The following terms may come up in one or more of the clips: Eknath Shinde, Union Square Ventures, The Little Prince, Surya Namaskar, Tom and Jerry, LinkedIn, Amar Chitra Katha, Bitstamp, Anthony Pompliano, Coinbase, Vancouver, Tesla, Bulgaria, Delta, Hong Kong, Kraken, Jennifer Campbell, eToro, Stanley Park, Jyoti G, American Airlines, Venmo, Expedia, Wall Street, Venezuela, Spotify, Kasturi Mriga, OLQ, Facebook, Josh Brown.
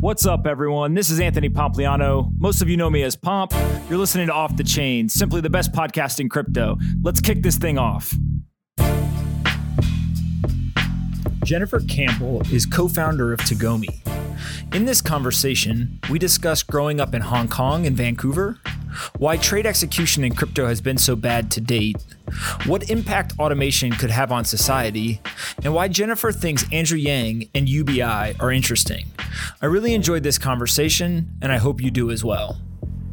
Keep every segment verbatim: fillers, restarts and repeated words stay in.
What's up, everyone? This is Anthony Pompliano. Most of you know me as Pomp. You're listening to Off the Chain, simply the best podcast in crypto. Let's kick this thing off. Jennifer Campbell is co-founder of Tagomi. In this conversation, we discuss growing up in Hong Kong and Vancouver, why trade execution in crypto has been so bad to date, what impact automation could have on society, and why Jennifer thinks Andrew Yang and U B I are interesting. I really enjoyed this conversation, and I hope you do as well.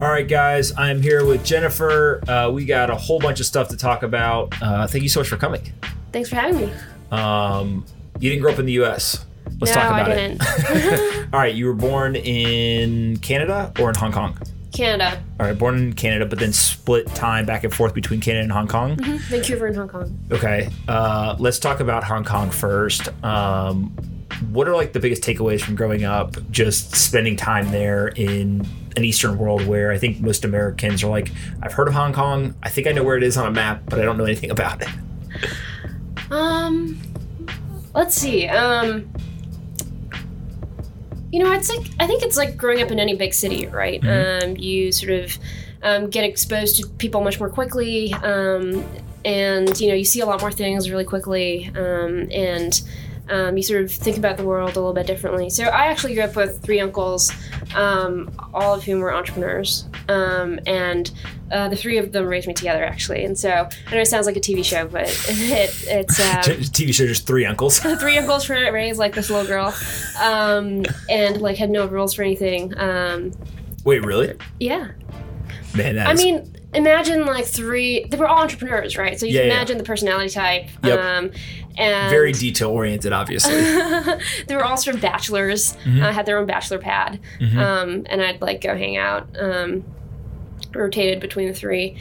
All right, guys, I'm here with Jennifer. Uh, we got a whole bunch of stuff to talk about. Uh, thank you so much for coming. Thanks for having me. Um, you didn't grow up in the U S. Let's no, talk about I didn't. it. All right, you were born in Canada or in Hong Kong? Canada. All right, born in Canada, but then split time back and forth between Canada and Hong Kong? Mm-hmm. Vancouver and Hong Kong. Okay, uh, let's talk about Hong Kong first. Um, what are like the biggest takeaways from growing up, just spending time there in an Eastern world where I think most Americans are like, I've heard of Hong Kong. I think I know where it is on a map, but I don't know anything about it. Um, let's see. Um, you know, it's like, I think it's like growing up in any big city, right? Mm-hmm. Um, you sort of um, get exposed to people much more quickly. Um, and, you know, you see a lot more things really quickly. Um, and, Um, you sort of think about the world a little bit differently. So I actually grew up with three uncles, um, all of whom were entrepreneurs. Um, and uh, the three of them raised me together, actually. And so I know it sounds like a T V show, but it, it's... Um, T V show, just three uncles. Three uncles trying to raise, like, this little girl. Um, and, like, had no rules for anything. Um, Wait, really? Yeah. Man, that I is... mean, imagine, like, three... They were all entrepreneurs, right? So you yeah, can imagine yeah. the personality type. Yep. Um, And very detail-oriented, obviously. They were all sort of bachelors, mm-hmm. uh, had their own bachelor pad, mm-hmm. um, and I'd, like, go hang out, um, rotated between the three.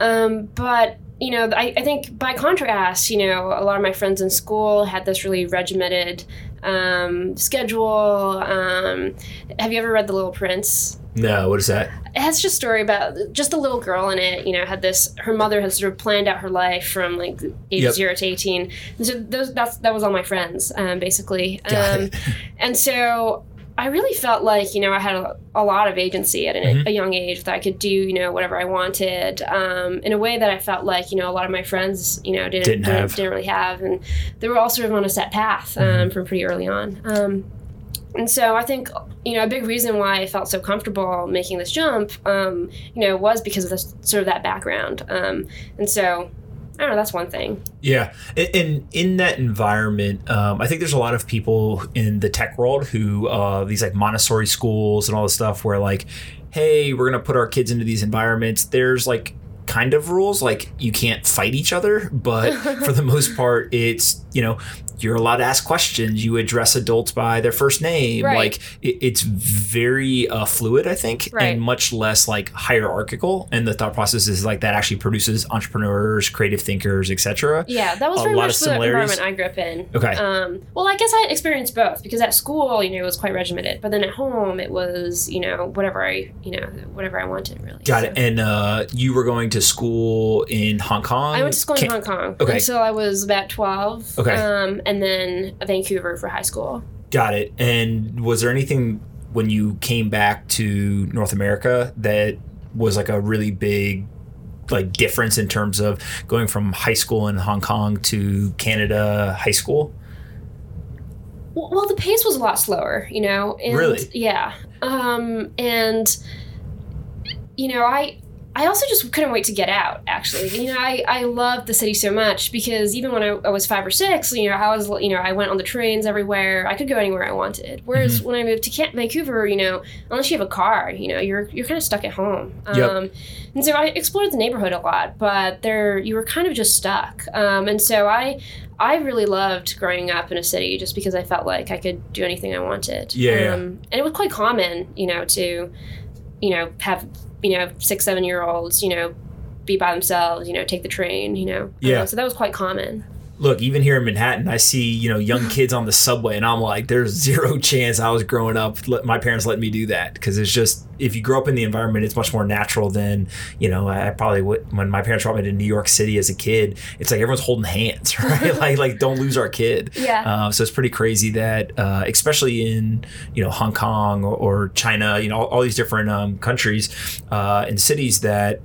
Um, but, you know, I, I think by contrast, you know, a lot of my friends in school had this really regimented um, schedule. Um, have you ever read The Little Prince? No, what is that? It has just a story about just the little girl in it, you know, had this, her mother has sort of planned out her life from like age yep. zero to eighteen. And so those, that's, that was all my friends, um, basically. Um, and so I really felt like, you know, I had a, a lot of agency at an, mm-hmm. a young age that I could do, you know, whatever I wanted, um, in a way that I felt like, you know, a lot of my friends, you know, didn't, didn't, didn't, didn't really have. And they were all sort of on a set path, um, mm-hmm. from pretty early on. Um, And so I think, you know, a big reason why I felt so comfortable making this jump, um, you know, was because of this, sort of that background. Um, and so, I don't know, that's one thing. Yeah. And, and in that environment, um, I think there's a lot of people in the tech world who, uh, these like Montessori schools and all this stuff where like, hey, we're going to put our kids into these environments. There's like kind of rules, like you can't fight each other, but for the most part, it's, you know, you're allowed to ask questions. You address adults by their first name. Right. Like it, it's very uh, fluid, I think, right. and much less like hierarchical. And the thought process is like that actually produces entrepreneurs, creative thinkers, et cetera. Yeah, that was a very much the environment I grew up in. Okay. Um, well, I guess I experienced both because at school, you know, it was quite regimented, but then at home it was, you know, whatever I, you know, whatever I wanted really. Got so. it. And uh, you were going to school in Hong Kong? I went to school Can- in Hong Kong okay. until I was about twelve. Okay. Um, and then Vancouver for high school. Got it. And was there anything when you came back to North America that was like a really big like difference in terms of going from high school in Hong Kong to Canada high school? Well, the pace was a lot slower, you know? And, really? Yeah. Um, and, you know, I... I also just couldn't wait to get out, actually. You know, I, I loved the city so much because even when I, I was five or six, you know, I was, you know, I went on the trains everywhere. I could go anywhere I wanted. Whereas mm-hmm. when I moved to Vancouver, you know, unless you have a car, you know, you're you're kind of stuck at home. Yep. Um, and so I explored the neighborhood a lot, but there you were kind of just stuck. Um, and so I I really loved growing up in a city just because I felt like I could do anything I wanted. Yeah. Um, and it was quite common, you know, to... you know, have, you know, six, seven year olds, you know, be by themselves, you know, take the train, you know. Yeah. Um, so that was quite common. Look, even here in Manhattan, I see, you know, young kids on the subway and I'm like, there's zero chance I was growing up. Let, my parents let me do that because it's just, if you grow up in the environment, it's much more natural than, you know, I probably would, when my parents brought me to New York City as a kid, it's like everyone's holding hands, right? like, like don't lose our kid. Yeah. Uh, so it's pretty crazy that, uh, especially in, you know, Hong Kong or, or China, you know, all, all these different um, countries uh, and cities that,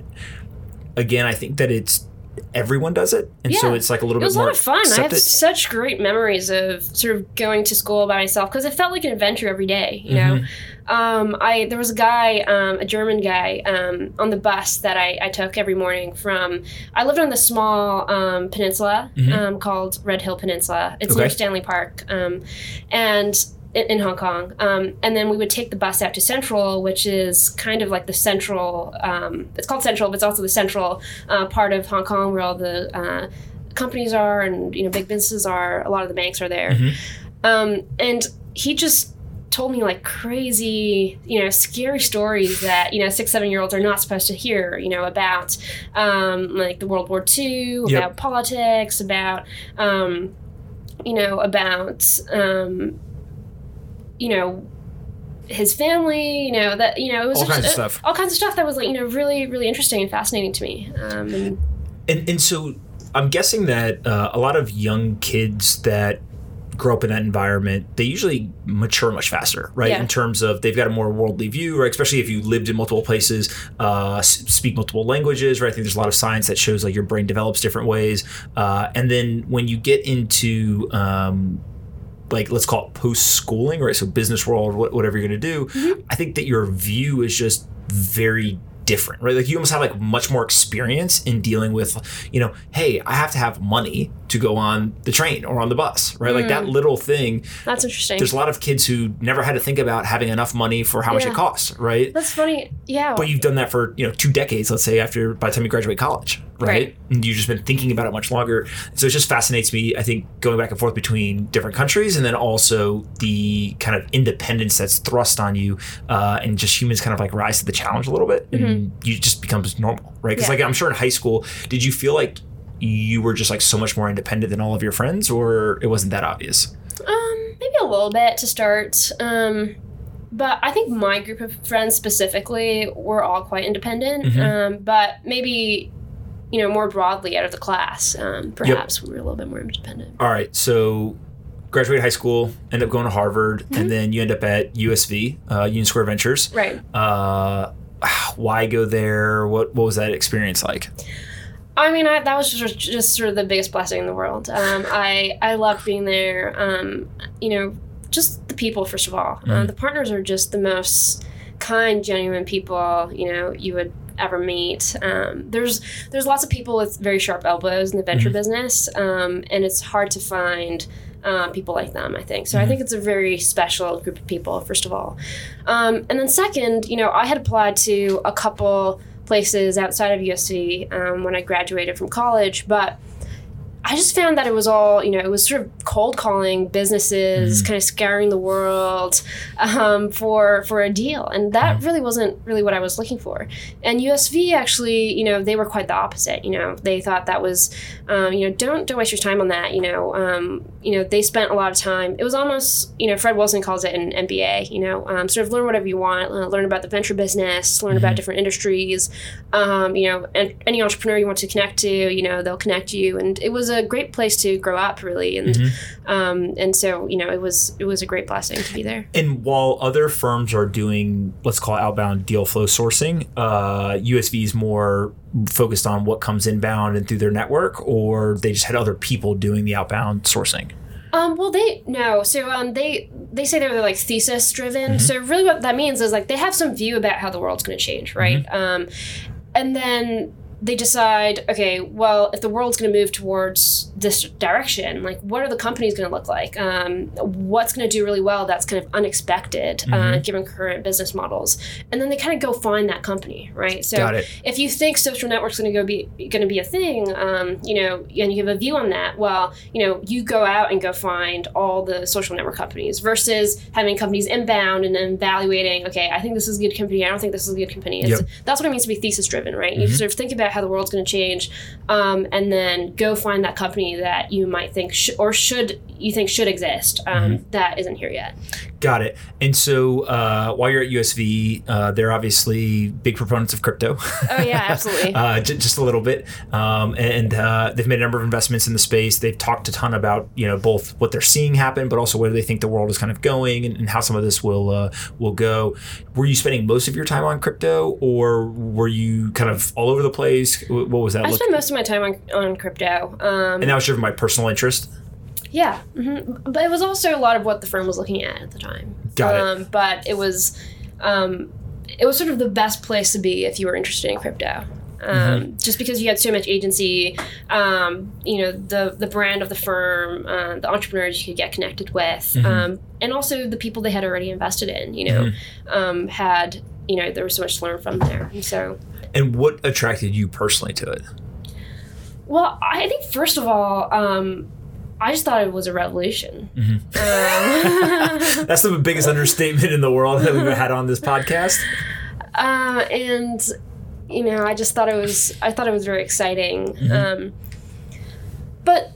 again, I think that it's, everyone does it, and yeah. so it's like a little bit more. It was a lot of fun. Accepted. I have such great memories of sort of going to school by myself because it felt like an adventure every day. You mm-hmm. know, um, I there was a guy, um, a German guy, um, on the bus that I, I took every morning from. I lived on the small um, peninsula mm-hmm. um, called Red Hill Peninsula. It's okay. near Stanley Park, um, and. in Hong Kong. Um, and then we would take the bus out to Central, which is kind of like the central, um, it's called Central, but it's also the central uh, part of Hong Kong where all the uh, companies are and, you know, big businesses are, a lot of the banks are there. Mm-hmm. Um, and he just told me like crazy, you know, scary stories that, you know, six, seven year olds are not supposed to hear, you know, about um, like the World War Two, about yep. politics, about, um, you know, about, um, you know, his family, you know, that, you know, it was all just, kinds of stuff. All kinds of stuff that was like, you know, really, really interesting and fascinating to me. Um, and, and and so I'm guessing that uh, a lot of young kids that grow up in that environment, they usually mature much faster, right? Yeah. In terms of they've got a more worldly view, right? Especially if you lived in multiple places, uh, speak multiple languages, right? I think there's a lot of science that shows like your brain develops different ways. Uh, and then when you get into, um, like let's call it post-schooling, right? So business world, whatever you're going to do. Mm-hmm. I think that your view is just very different, right? Like you almost have like much more experience in dealing with, you know, hey, I have to have money to go on the train or on the bus, right? Mm. Like that little thing. That's interesting. There's a lot of kids who never had to think about having enough money for how yeah. much it costs, right? That's funny. Yeah. But you've done that for, you know, two decades, let's say, after by the time you graduate college, right? right? And you've just been thinking about it much longer. So it just fascinates me, I think, going back and forth between different countries and then also the kind of independence that's thrust on you uh, and just humans kind of like rise to the challenge a little bit and mm-hmm. you just becomes normal, right? Because yeah. like I'm sure in high school, did you feel like you were just like so much more independent than all of your friends, or it wasn't that obvious? Um, maybe a little bit to start. Um, but I think my group of friends specifically were all quite independent. Mm-hmm. Um, but maybe, you know, more broadly out of the class, um, perhaps yep. we were a little bit more independent. All right. So graduated high school, end up going to Harvard, mm-hmm. and then you end up at U S V, uh, Union Square Ventures. Right. Uh, why go there? What, what was that experience like? I mean, I, that was just, just sort of the biggest blessing in the world. Um, I I loved being there. Um, you know, just the people, first of all. Mm. Uh, the partners are just the most kind, genuine people, you know, you would ever meet. Um, there's there's lots of people with very sharp elbows in the venture mm-hmm. business, um, and it's hard to find uh, people like them, I think. So mm-hmm. I think it's a very special group of people, first of all. Um, and then second, you know, I had applied to a couple places outside of U S C um, when I graduated from college, but I just found that it was all, you know, it was sort of cold calling businesses, mm. kind of scouring the world um, for for a deal, and that really wasn't really what I was looking for. And U S V actually, you know, they were quite the opposite. You know, they thought that was, um, you know, don't don't waste your time on that. You know, um, you know, they spent a lot of time. It was almost, you know, Fred Wilson calls it an M B A. You know, um, sort of learn whatever you want, uh, learn about the venture business, learn mm. about different industries. Um, you know, and any entrepreneur you want to connect to, you know, they'll connect you, and it was a great place to grow up, really, and mm-hmm. um, and so you know it was it was a great blessing to be there. And while other firms are doing let's call it outbound deal flow sourcing, uh, U S V is more focused on what comes inbound and through their network, or they just had other people doing the outbound sourcing. Um, well, they no. So um, they they say they're like thesis driven. Mm-hmm. So really, what that means is like they have some view about how the world's going to change, right? Mm-hmm. Um, and then. they decide, okay, well, if the world's going to move towards this direction, like, what are the companies going to look like? Um, what's going to do really well that's kind of unexpected, mm-hmm. uh, given current business models? And then they kind of go find that company, right? So if you think social network's going to go be going to be a thing, um, you know, and you have a view on that, well, you know, you go out and go find all the social network companies versus having companies inbound and then evaluating, okay, I think this is a good company. I don't think this is a good company. It's, yep. That's what it means to be thesis-driven, right? Mm-hmm. You sort of think about how the world's going to change, um, and then go find that company that you might think sh- or should you think should exist um, mm-hmm. that isn't here yet. Got it. And so uh, while you're at U S V, uh, they're obviously big proponents of crypto. Oh yeah, absolutely. uh, j- just a little bit, um, and uh, they've made a number of investments in the space. They've talked a ton about you know both what they're seeing happen, but also where they think the world is kind of going and, and how some of this will uh, will go. Were you spending most of your time on crypto, or were you kind of all over the place? What was that? I spent most of my time on, on crypto. Um, and that was driven by personal interest? Yeah. Mm-hmm. But it was also a lot of what the firm was looking at at the time. Got um, it. But it was, um, it was sort of the best place to be if you were interested in crypto. Um, mm-hmm. Just because you had so much agency, um, you know, the the brand of the firm, uh, the entrepreneurs you could get connected with, mm-hmm. um, and also the people they had already invested in, you know, mm-hmm. um, had, you know, there was so much to learn from there. So. And what attracted you personally to it? Well, I think first of all, um, I just thought it was a revolution. Mm-hmm. Um, That's the biggest understatement in the world that we've had on this podcast. Uh, and you know, I just thought it was. I thought it was very exciting. Mm-hmm. Um, but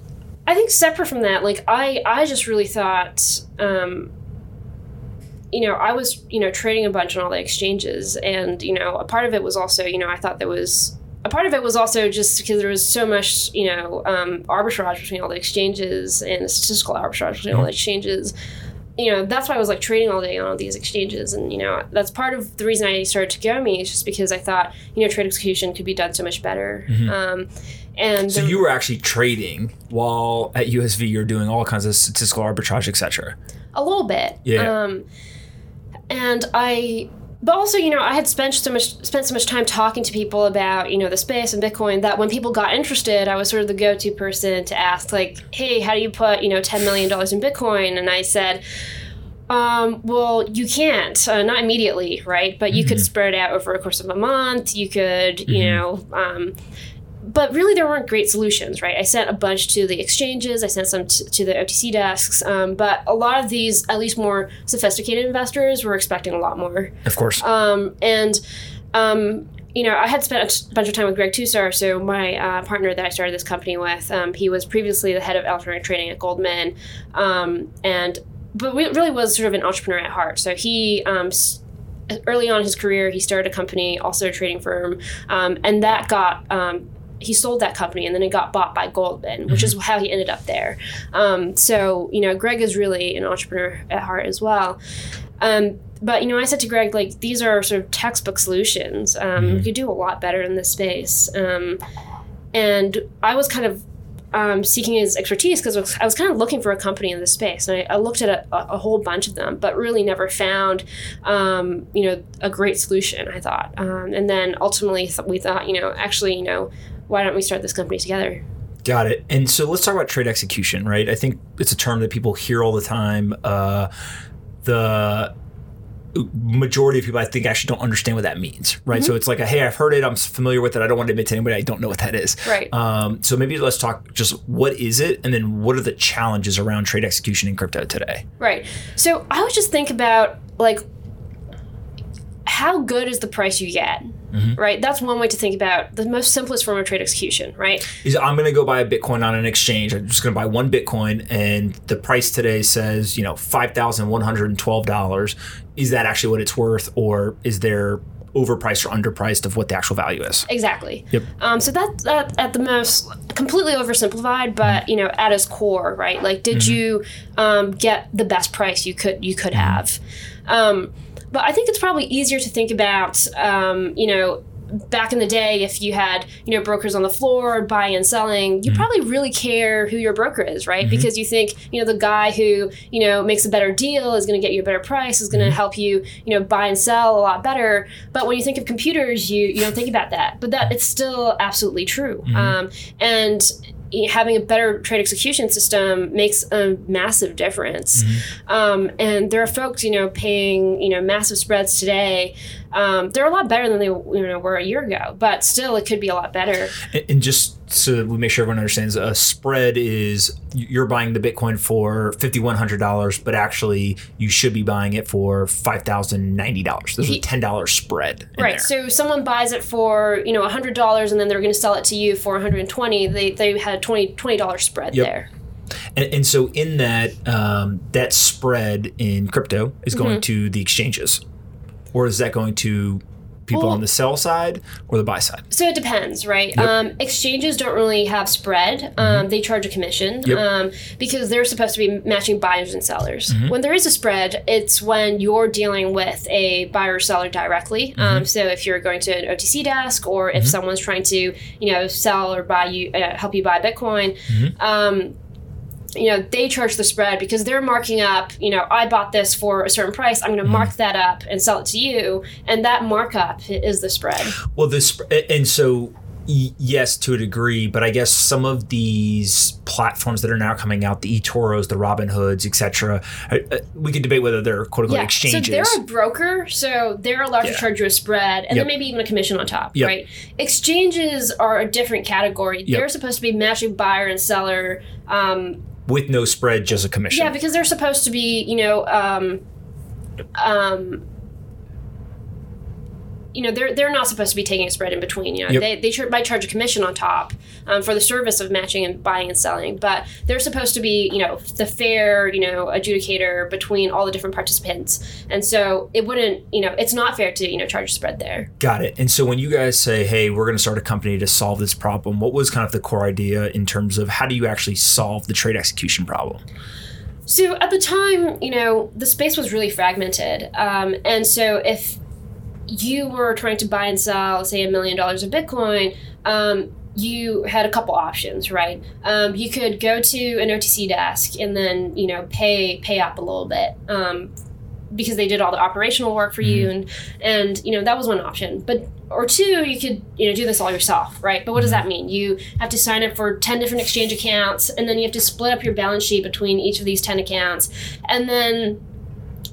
I think separate from that, like I, I just really thought. Um, You know, I was, you know, trading a bunch on all the exchanges, and, you know, a part of it was also, you know, I thought there was, a part of it was also just because there was so much, you know, um, arbitrage between all the exchanges and statistical arbitrage between all the exchanges. You know, that's why I was like trading all day on all these exchanges. And, you know, that's part of the reason I started Tagomi is just because I thought, you know, trade execution could be done so much better. Mm-hmm. Um, and so the, you were actually trading while at U S V, you're doing all kinds of statistical arbitrage, et cetera. A little bit. Yeah. Um, And I, but also, you know, I had spent so much spent so much time talking to people about, you know, the space and Bitcoin that when people got interested, I was sort of the go-to person to ask, like, hey, how do you put, you know, ten million dollars in Bitcoin? And I said, um, well, you can't, uh, not immediately, right? But you mm-hmm. could spread it out over a course of a month. You could, mm-hmm. you know, um, but really there weren't great solutions, right? I sent a bunch to the exchanges. I sent some t- to the O T C desks. Um, but a lot of these, at least more sophisticated investors, were expecting a lot more. Of course. Um, and, um, you know, I had spent a bunch of time with Greg Tussar. So my uh, partner that I started this company with, um, he was previously the head of alternative trading at Goldman. Um, and but it really was sort of an entrepreneur at heart. So he... Um, early on in his career, he started a company, also a trading firm. Um, and that got... Um, he sold that company and then it got bought by Goldman, which mm-hmm. is how he ended up there. Um, so, you know, Greg is really an entrepreneur at heart as well. Um, but, you know, I said to Greg, like, these are sort of textbook solutions. Um, mm-hmm. You could do a lot better in this space. Um, and I was kind of um, seeking his expertise because I was kind of looking for a company in this space. And I, I looked at a, a whole bunch of them, but really never found, um, you know, a great solution, I thought. Um, and then ultimately th- we thought, you know, actually, you know, why don't we start this company together? Got it. And so let's talk about trade execution, right? I think it's a term that people hear all the time. Uh, the majority of people, I think, actually don't understand what that means, right? Mm-hmm. So it's like, a, hey, I've heard it. I'm familiar with it. I don't want to admit to anybody I don't know what that is. Right. Um, so maybe let's talk just what is it? And then what are the challenges around trade execution in crypto today? Right. So I would just think about, like, how good is the price you get? Mm-hmm. Right, that's one way to think about the most simplest form of trade execution. Right, is I'm going to go buy a Bitcoin on an exchange. I'm just going to buy one Bitcoin, and the price today says you know five thousand one hundred and twelve dollars. Is that actually what it's worth, or is there overpriced or underpriced of what the actual value is? Exactly. Yep. Um, so that, that at the most completely oversimplified, but mm-hmm. you know at its core, right? Like, did mm-hmm. you um, get the best price you could you could mm-hmm. have? Um, But I think it's probably easier to think about, um, you know, back in the day, if you had, you know, brokers on the floor buying and selling, you mm-hmm. probably really care who your broker is, right? Mm-hmm. Because you think, you know, the guy who, you know, makes a better deal is going to get you a better price, is going to mm-hmm. help you, you know, buy and sell a lot better. But when you think of computers, you you don't think about that. But that it's still absolutely true. Mm-hmm. Um, and having a better trade execution system makes a massive difference. Mm-hmm. Um, and there are folks, you know, paying, you know, massive spreads today. Um, they're a lot better than they you know, were a year ago, but still it could be a lot better. And, and just so we make sure everyone understands, a spread is you're buying the Bitcoin for five thousand one hundred dollars, but actually you should be buying it for five thousand ninety dollars. There's a ten dollars spread in right. there. So someone buys it for, you know, one hundred dollars and then they're going to sell it to you for one hundred twenty dollars. They they had a twenty dollars spread yep. there. And, and so in that, um, that spread in crypto is going mm-hmm. to the exchanges. Or is that going to people well, on the sell side or the buy side? So it depends, right? Yep. Um, exchanges don't really have spread. Um, mm-hmm. They charge a commission yep. um, because they're supposed to be matching buyers and sellers. Mm-hmm. When there is a spread, it's when you're dealing with a buyer or seller directly. Mm-hmm. Um, so if you're going to an O T C desk or if mm-hmm. someone's trying to, you know, sell or buy you, uh, help you buy Bitcoin. Mm-hmm. Um, you know, they charge the spread because they're marking up, you know, I bought this for a certain price. I'm going to mm-hmm. mark that up and sell it to you. And that markup is the spread. Well, this, and so yes, to a degree, but I guess some of these platforms that are now coming out, the eToros, the Robinhoods, et cetera, we could debate whether they're quote unquote yeah. exchanges. So they're a broker, so they're allowed yeah. to charge you a spread and yep. then maybe even a commission on top, yep. right? Exchanges are a different category. Yep. They're supposed to be matching buyer and seller, um, with no spread, just a commission. Yeah, because they're supposed to be, you know, um, um, you know, they're they're not supposed to be taking a spread in between. You know, yep. they they ch- might charge a commission on top um, for the service of matching and buying and selling, but they're supposed to be, you know, the fair, you know, adjudicator between all the different participants. And so it wouldn't, you know, it's not fair to, you know, charge a spread there. Got it. And so when you guys say, hey, we're going to start a company to solve this problem, what was kind of the core idea in terms of how do you actually solve the trade execution problem? So at the time, you know, the space was really fragmented, um, and so if you were trying to buy and sell, say, a million dollars of Bitcoin, um, you had a couple options, right? Um, you could go to an O T C desk and then, you know, pay pay up a little bit um, because they did all the operational work for mm-hmm. you. And, and, you know, that was one option. But or two, you could, you know, do this all yourself, right? But what does that mean? You have to sign up for ten different exchange accounts, and then you have to split up your balance sheet between each of these ten accounts. And then...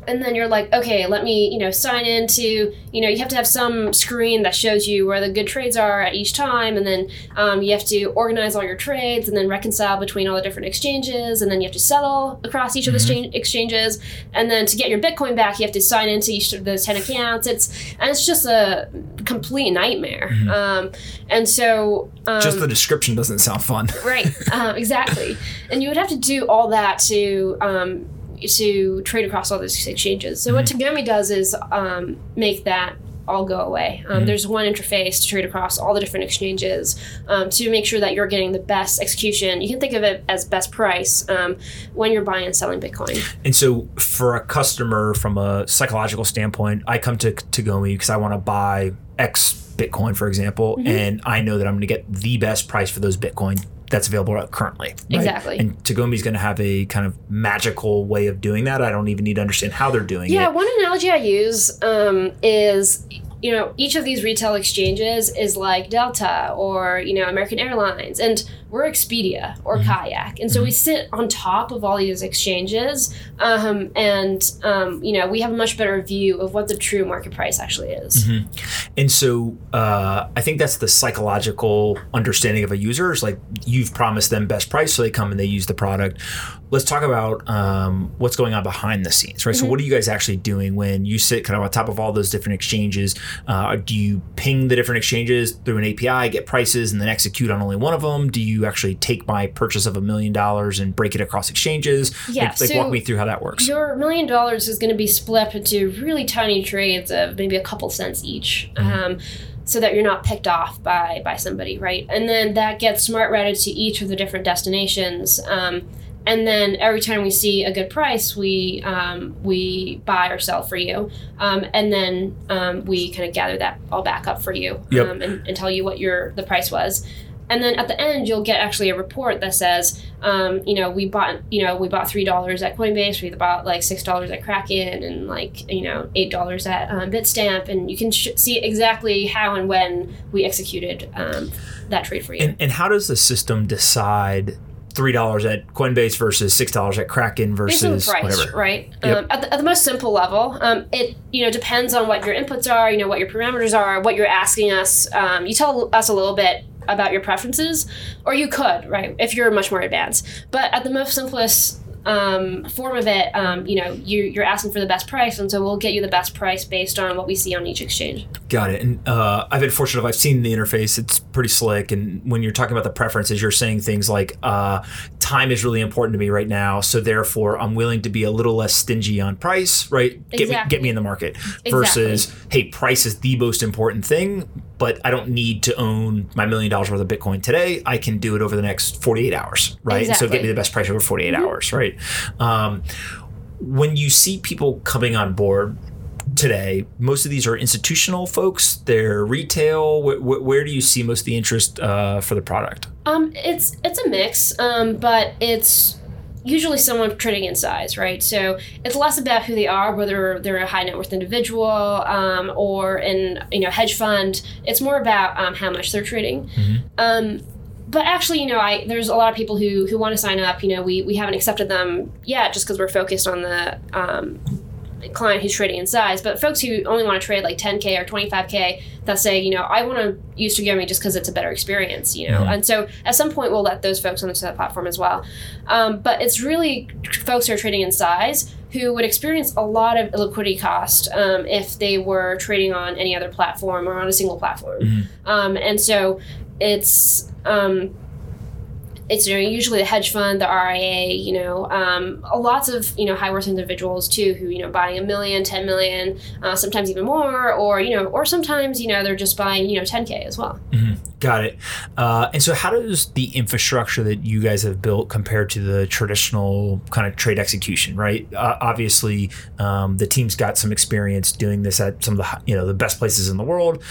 And then you're like, okay, let me, you know, sign into, you know, you have to have some screen that shows you where the good trades are at each time. And then um, you have to organize all your trades and then reconcile between all the different exchanges. And then you have to settle across each of the mm-hmm. exchanges. And then to get your Bitcoin back, you have to sign into each of those ten accounts. It's and it's just a complete nightmare. Mm-hmm. Um, and so... Um, just the description doesn't sound fun. Right. Uh, exactly. And you would have to do all that to... Um, to trade across all those exchanges. So mm-hmm. what Tagomi does is um, make that all go away. Um, mm-hmm. There's one interface to trade across all the different exchanges um, to make sure that you're getting the best execution. You can think of it as best price um, when you're buying and selling Bitcoin. And so for a customer from a psychological standpoint, I come to Tagomi because I want to buy X Bitcoin, for example, mm-hmm. and I know that I'm going to get the best price for those Bitcoin that's available currently. Right? Exactly. And Tagomi's going to have a kind of magical way of doing that. I don't even need to understand how they're doing yeah, it. Yeah, one analogy I use um, is, you know, each of these retail exchanges is like Delta or, you know, American Airlines, and we're Expedia or mm-hmm. Kayak. And so mm-hmm. we sit on top of all these exchanges um, and, um, you know, we have a much better view of what the true market price actually is. Mm-hmm. And so uh, I think that's the psychological understanding of a user is like you've promised them best price, so they come and they use the product. Let's talk about um, what's going on behind the scenes, right? Mm-hmm. So what are you guys actually doing when you sit kind of on top of all those different exchanges? Uh, do you ping the different exchanges through an A P I, get prices, and then execute on only one of them? Do you actually take my purchase of a million dollars and break it across exchanges? Yeah, like, so like walk me through how that works. Your million dollars is going to be split up into really tiny trades of maybe a couple cents each. Mm-hmm. Um, so that you're not picked off by by somebody, right? And then that gets smart routed to each of the different destinations. Um, And then every time we see a good price, we um, we buy or sell for you. Um, and then um, we kind of gather that all back up for you, yep. um, and, and tell you what your the price was. And then at the end, you'll get actually a report that says, um, you know, we bought, you know, we bought three dollars at Coinbase, we bought like six dollars at Kraken, and like, you know, eight dollars at um, Bitstamp, and you can sh- see exactly how and when we executed um, that trade for you. And, and how does the system decide three dollars at Coinbase versus six dollars at Kraken versus price, whatever? Right. Yep. Um, at, the, at the most simple level, um, it you know depends on what your inputs are, you know, what your parameters are, what you're asking us. Um, you tell us a little bit about your preferences, or you could, right, if you're much more advanced. But at the most simplest um, form of it, um, you know, you, you're asking for the best price, and so we'll get you the best price based on what we see on each exchange. Got it. And uh, I've been fortunate, I've seen the interface, it's pretty slick, and when you're talking about the preferences, you're saying things like, uh, time is really important to me right now, so therefore I'm willing to be a little less stingy on price, right? Get, exactly. me, get me in the market. Exactly. Versus, hey, price is the most important thing, but I don't need to own my million dollars worth of Bitcoin today. I can do it over the next forty-eight hours, right? Exactly. And so get me the best price over forty-eight mm-hmm. hours, right? Um, when you see people coming on board today, most of these are institutional folks, they're retail. Where, where do you see most of the interest uh, for the product? Um, it's it's a mix, um, but it's usually someone trading in size, right? So it's less about who they are, whether they're a high net worth individual um, or in you know hedge fund. It's more about um, how much they're trading. Mm-hmm. Um, but actually, you know, I there's a lot of people who who want to sign up. You know, we we haven't accepted them yet just because we're focused on the um, client who's trading in size. But folks who only want to trade like ten K or twenty-five K, they'll say, you know, I want to use Tagomi just because it's a better experience, you know. Yeah. And so at some point we'll let those folks onto the platform as well. Um, but it's really folks who are trading in size who would experience a lot of liquidity cost um, if they were trading on any other platform or on a single platform. Mm-hmm. Um, and so it's... Um, It's you know, usually the hedge fund, the R I A, you know, um, lots of, you know, high worth individuals too, who, you know, buying a million, ten million, uh, sometimes even more, or, you know, or sometimes, you know, they're just buying, you know, ten K as well. Mm-hmm. Got it. Uh, and so how does the infrastructure that you guys have built compare to the traditional kind of trade execution, right? Uh, obviously, um, the team's got some experience doing this at some of the, you know, the best places in the world.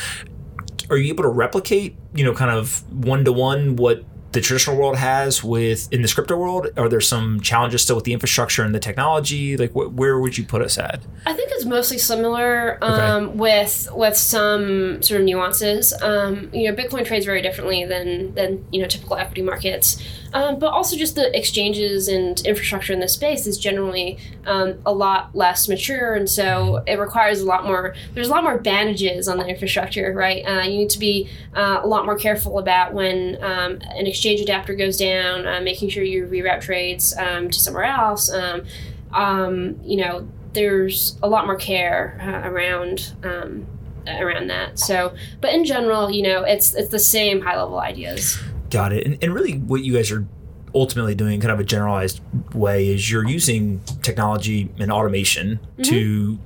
Are you able to replicate, you know, kind of one-to-one what the traditional world has with in this crypto world? Are there some challenges still with the infrastructure and the technology? Like, wh- where would you put us at? I think it's mostly similar, um, okay. with with some sort of nuances. Um, you know, Bitcoin trades very differently than than you know typical equity markets, um, but also just the exchanges and infrastructure in this space is generally um, a lot less mature, and so it requires a lot more. There's a lot more bandages on the infrastructure, right? Uh, you need to be uh, a lot more careful about when um, an exchange Exchange adapter goes down, uh, making sure you reroute trades um, to somewhere else. Um, um, you know, there's a lot more care uh, around um, around that. So, but in general, you know, it's it's the same high level ideas. Got it. And, and really, what you guys are ultimately doing, kind of a generalized way, is you're using technology and automation mm-hmm. to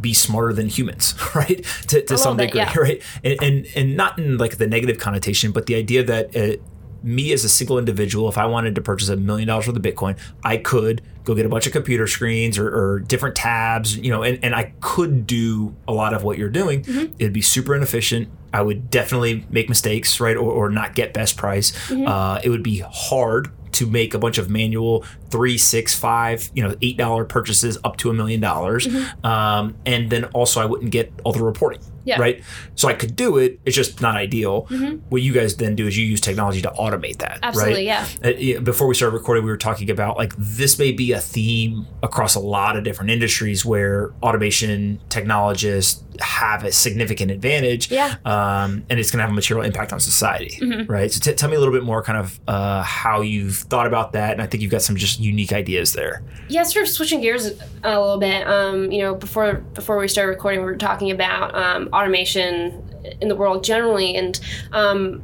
be smarter than humans, right? To, to some degree, bit, yeah. right? And, and and not in like the negative connotation, but the idea that it, me as a single individual, if I wanted to purchase a million dollars worth of Bitcoin, I could go get a bunch of computer screens or, or different tabs, you know, and, and I could do a lot of what you're doing. Mm-hmm. It'd be super inefficient. I would definitely make mistakes, right? Or, or not get best price. Mm-hmm. Uh, it would be hard to make a bunch of manual three, six, five, you know, eight dollars purchases up to a million dollars. Mm-hmm. Um, and then also I wouldn't get all the reporting, yeah. right? So I could do it. It's just not ideal. Mm-hmm. What you guys then do is you use technology to automate that, Absolutely, right? Absolutely, yeah. Before we started recording, we were talking about like this may be a theme across a lot of different industries where automation technologists have a significant advantage, yeah. um, and it's going to have a material impact on society, mm-hmm. right? So t- tell me a little bit more kind of uh, how you've thought about that, and I think you've got some just unique ideas there. Yeah, sort of switching gears a little bit. Um, you know, before before we started recording, we were talking about um, automation in the world generally, and um,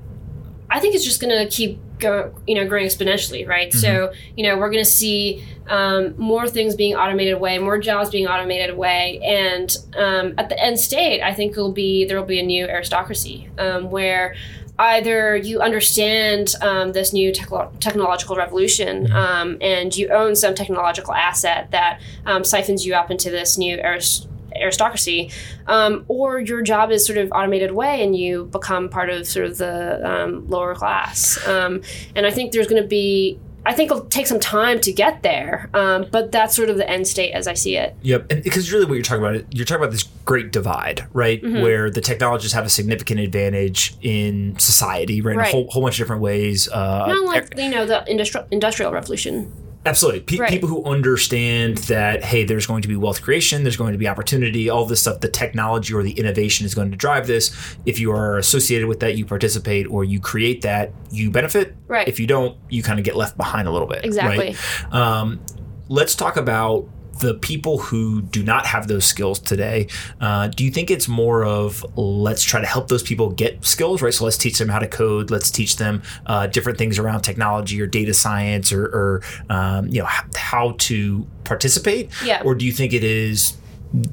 I think it's just going to keep Go, you know, growing exponentially, right? Mm-hmm. So, you know, we're going to see um, more things being automated away, more jobs being automated away, and um, at the end state, I think it'll be there will be a new aristocracy um, where either you understand um, this new te- technological revolution um, and you own some technological asset that um, siphons you up into this new arist- aristocracy, um, or your job is sort of automated way and you become part of sort of the um, lower class. Um, and I think there's going to be, I think it'll take some time to get there, um, but that's sort of the end state as I see it. Yep, and because really what you're talking about, you're talking about this great divide, right? Mm-hmm. Where the technologists have a significant advantage in society, right? right. In a whole, whole bunch of different ways. Uh, Not like, you know, the industri- industrial revolution. Absolutely. P- right. People who understand that, hey, there's going to be wealth creation, there's going to be opportunity, all this stuff, the technology or the innovation is going to drive this. If you are associated with that, you participate or you create that, you benefit. Right. If you don't, you kind of get left behind a little bit. Exactly. Right? Um, let's talk about the people who do not have those skills today. Uh, do you think it's more of let's try to help those people get skills, right? So let's teach them how to code. Let's teach them uh, different things around technology or data science or, or um, you know, how to participate. Yeah. Or do you think it is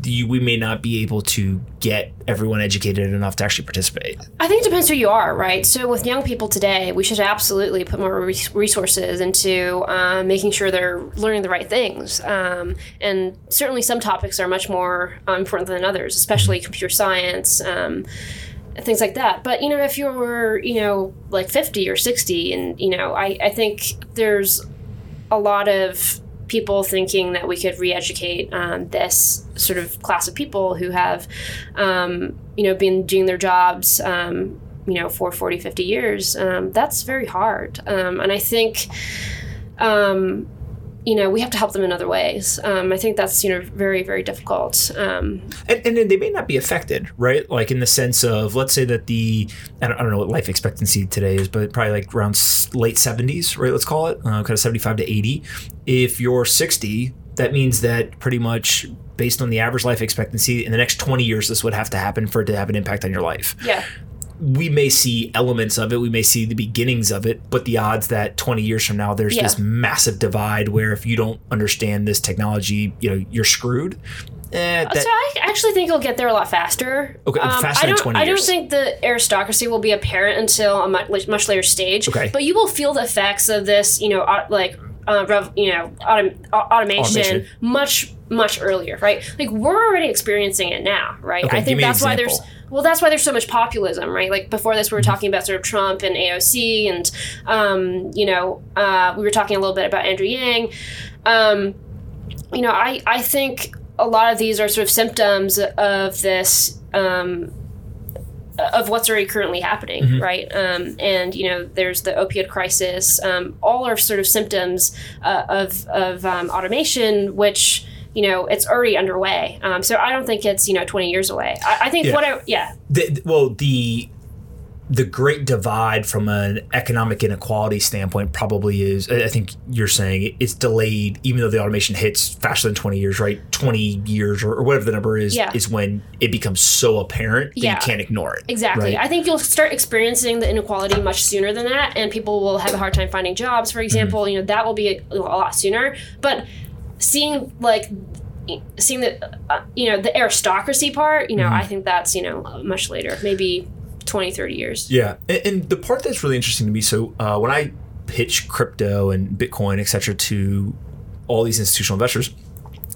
you, we may not be able to get everyone educated enough to actually participate? I think it depends who you are, right? So with young people today, we should absolutely put more resources into um, making sure they're learning the right things. Um, and certainly some topics are much more um, important than others, especially computer science, um, things like that. But, you know, if you're, you know, like fifty or sixty, and, you know, I, I think there's a lot of people thinking that we could re-educate um, this sort of class of people who have, um, you know, been doing their jobs, um, you know, for forty, fifty years. Um, that's very hard. Um, and I think, um, you know, we have to help them in other ways. Um, I think that's, you know, very, very difficult. Um, and, and then they may not be affected, right? Like in the sense of, let's say that the, I don't, I don't know what life expectancy today is, but probably like around late seventies, right? Let's call it uh, kind of seventy-five to eighty. If you're sixty, that means that pretty much based on the average life expectancy in the next twenty years, this would have to happen for it to have an impact on your life. Yeah. We may see elements of it. We may see the beginnings of it, but the odds that twenty years from now, there's yeah. this massive divide where if you don't understand this technology, you know, you're screwed. Eh, that, so I actually think it'll get there a lot faster. Okay, um, faster than twenty years. I don't think the aristocracy will be apparent until a much, much later stage. Okay. But you will feel the effects of this, you know, like, uh, rev, you know, autom- automation, automation much, much earlier, right? Like we're already experiencing it now, right? Okay, I think that's why there's... Well, that's why there's so much populism, right? Like before this, we were talking about sort of Trump and A O C and, um, you know, uh, we were talking a little bit about Andrew Yang. Um, you know, I, I think a lot of these are sort of symptoms of this, um, of what's already currently happening, mm-hmm. right? Um, and, you know, there's the opiate crisis. Um, all are sort of symptoms uh, of, of um, automation, which... you know, it's already underway. Um, so I don't think it's, you know, twenty years away. I, I think yeah. what I, yeah. The, well, the the great divide from an economic inequality standpoint probably is, I think you're saying it's delayed, even though the automation hits faster than twenty years, right? twenty years or, or whatever the number is, yeah. is when it becomes so apparent that yeah. you can't ignore it. Exactly. Right? I think you'll start experiencing the inequality much sooner than that. And people will have a hard time finding jobs, for example, mm-hmm. you know, that will be a, a lot sooner. But Seeing like, seeing the, uh, you know, the aristocracy part, you know, mm-hmm. I think that's, you know, much later, maybe twenty, thirty years. Yeah. And, and the part that's really interesting to me, so uh, when I pitch crypto and Bitcoin, et cetera, to all these institutional investors,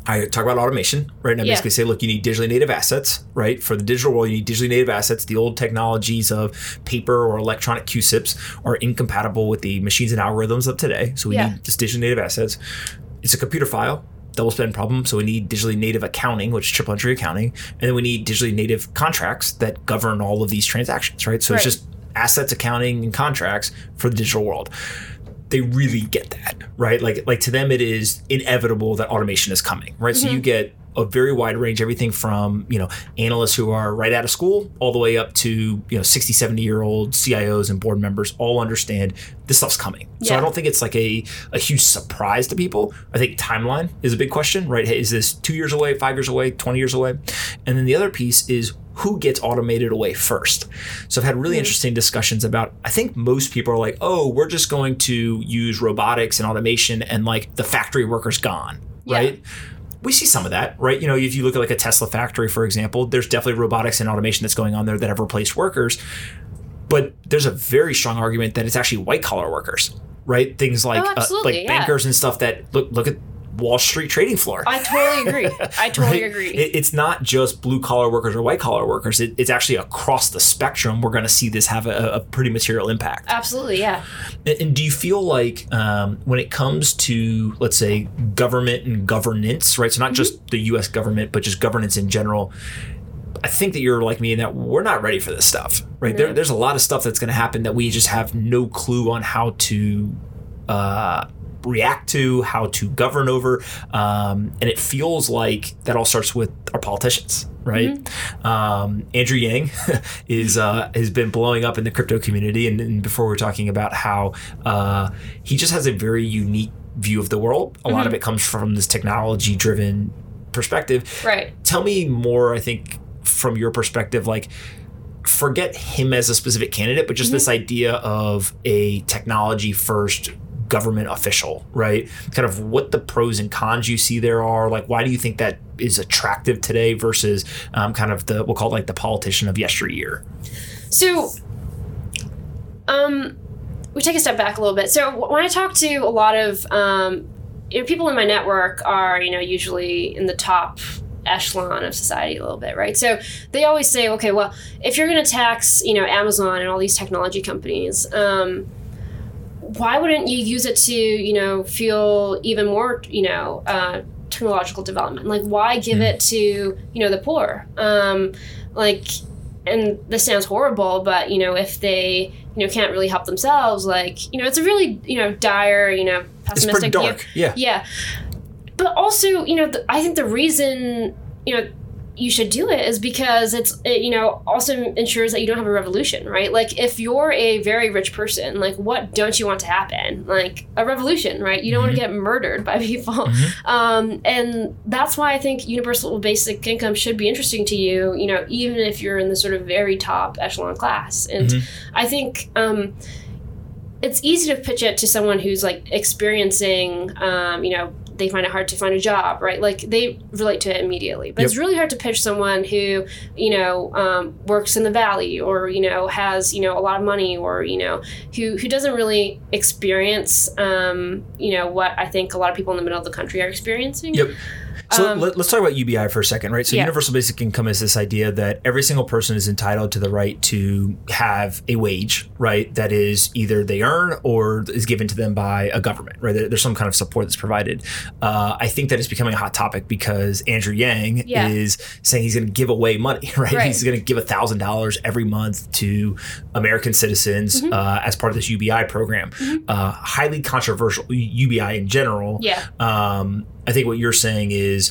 I talk about automation, right? And I yeah. basically say, look, you need digitally native assets, right? For the digital world, you need digitally native assets. The old technologies of paper or electronic Q S I Ps are incompatible with the machines and algorithms of today. So we yeah. need just digitally native assets. It's a computer file, double spend problem. So we need digitally native accounting, which is triple entry accounting. And then we need digitally native contracts that govern all of these transactions, right? So right. it's just assets, accounting, and contracts for the digital world. They really get that, right? Like, like to them, it is inevitable that automation is coming, right? Mm-hmm. So you get a very wide range, everything from, you know, analysts who are right out of school all the way up to, you know, sixty, seventy year old C I Os and board members all understand this stuff's coming. Yeah. So I don't think it's like a, a huge surprise to people. I think timeline is a big question, right? Hey, is this two years away, five years away, twenty years away? And then the other piece is who gets automated away first. So I've had really mm-hmm. interesting discussions about, I think most people are like, oh, we're just going to use robotics and automation and like the factory worker's gone, yeah. right? We see some of that, right? You know, if you look at like a Tesla factory, for example, there's definitely robotics and automation that's going on there that have replaced workers. But there's a very strong argument that it's actually white collar workers, right? Things like oh, uh, like yeah. bankers and stuff that look look at Wall Street trading floor. I totally agree. I totally right? agree. It, it's not just blue collar workers or white collar workers. It, it's actually across the spectrum. We're going to see this have a, a pretty material impact. Absolutely. Yeah. And, and do you feel like um, when it comes to, let's say, government and governance, right? So not mm-hmm. just the U S government, but just governance in general. I think that you're like me in that we're not ready for this stuff, right? No. There, there's a lot of stuff that's going to happen that we just have no clue on how to uh, react to, how to govern over. Um, and it feels like that all starts with our politicians, right? Mm-hmm. Um, Andrew Yang is uh, has been blowing up in the crypto community. And, and before we were talking about how uh, he just has a very unique view of the world. A mm-hmm. lot of it comes from this technology-driven perspective. Right. Tell me more, I think, from your perspective, like forget him as a specific candidate, but just mm-hmm. this idea of a technology first government official, right? Kind of what the pros and cons you see there are. Like, why do you think that is attractive today versus um, kind of the, we'll call it like the politician of yesteryear? So um, we take a step back a little bit. So when I talk to a lot of um, you know, people in my network are, you know, usually in the top echelon of society a little bit, right? So they always say, okay, well, if you're going to tax, you know, Amazon and all these technology companies, um, why wouldn't you use it to, you know, fuel even more, you know, uh, technological development? Like, why give it to, you know, the poor? Um, like, and this sounds horrible, but, you know, if they, you know, can't really help themselves, like, you know, it's a really, you know, dire, you know, pessimistic. It's pretty dark. View. Yeah. Yeah. But also, you know, the, I think the reason, you know, you should do it is because it's, it, you know, also ensures that you don't have a revolution, right? Like, if you're a very rich person, like, what don't you want to happen? Like, a revolution, right? You don't mm-hmm. want to get murdered by people. Mm-hmm. Um, and that's why I think universal basic income should be interesting to you, you know, even if you're in the sort of very top echelon class. And mm-hmm. I think um, it's easy to pitch it to someone who's, like, experiencing, um, you know, they find it hard to find a job, right? Like, they relate to it immediately. But yep. it's really hard to pitch someone who, you know, um, works in the Valley or, you know, has, you know, a lot of money or, you know, who, who doesn't really experience, um, you know, what I think a lot of people in the middle of the country are experiencing. Yep. So um, let's talk about U B I for a second, right? So yeah. universal basic income is this idea that every single person is entitled to the right to have a wage, right? That is either they earn or is given to them by a government, right? There's some kind of support that's provided. Uh, I think that it's becoming a hot topic because Andrew Yang yeah. is saying he's going to give away money, right? right. He's going to give one thousand dollars every month to American citizens mm-hmm. uh, as part of this U B I program. Mm-hmm. Uh, highly controversial, U B I in general. Yeah. Um, I think what you're saying is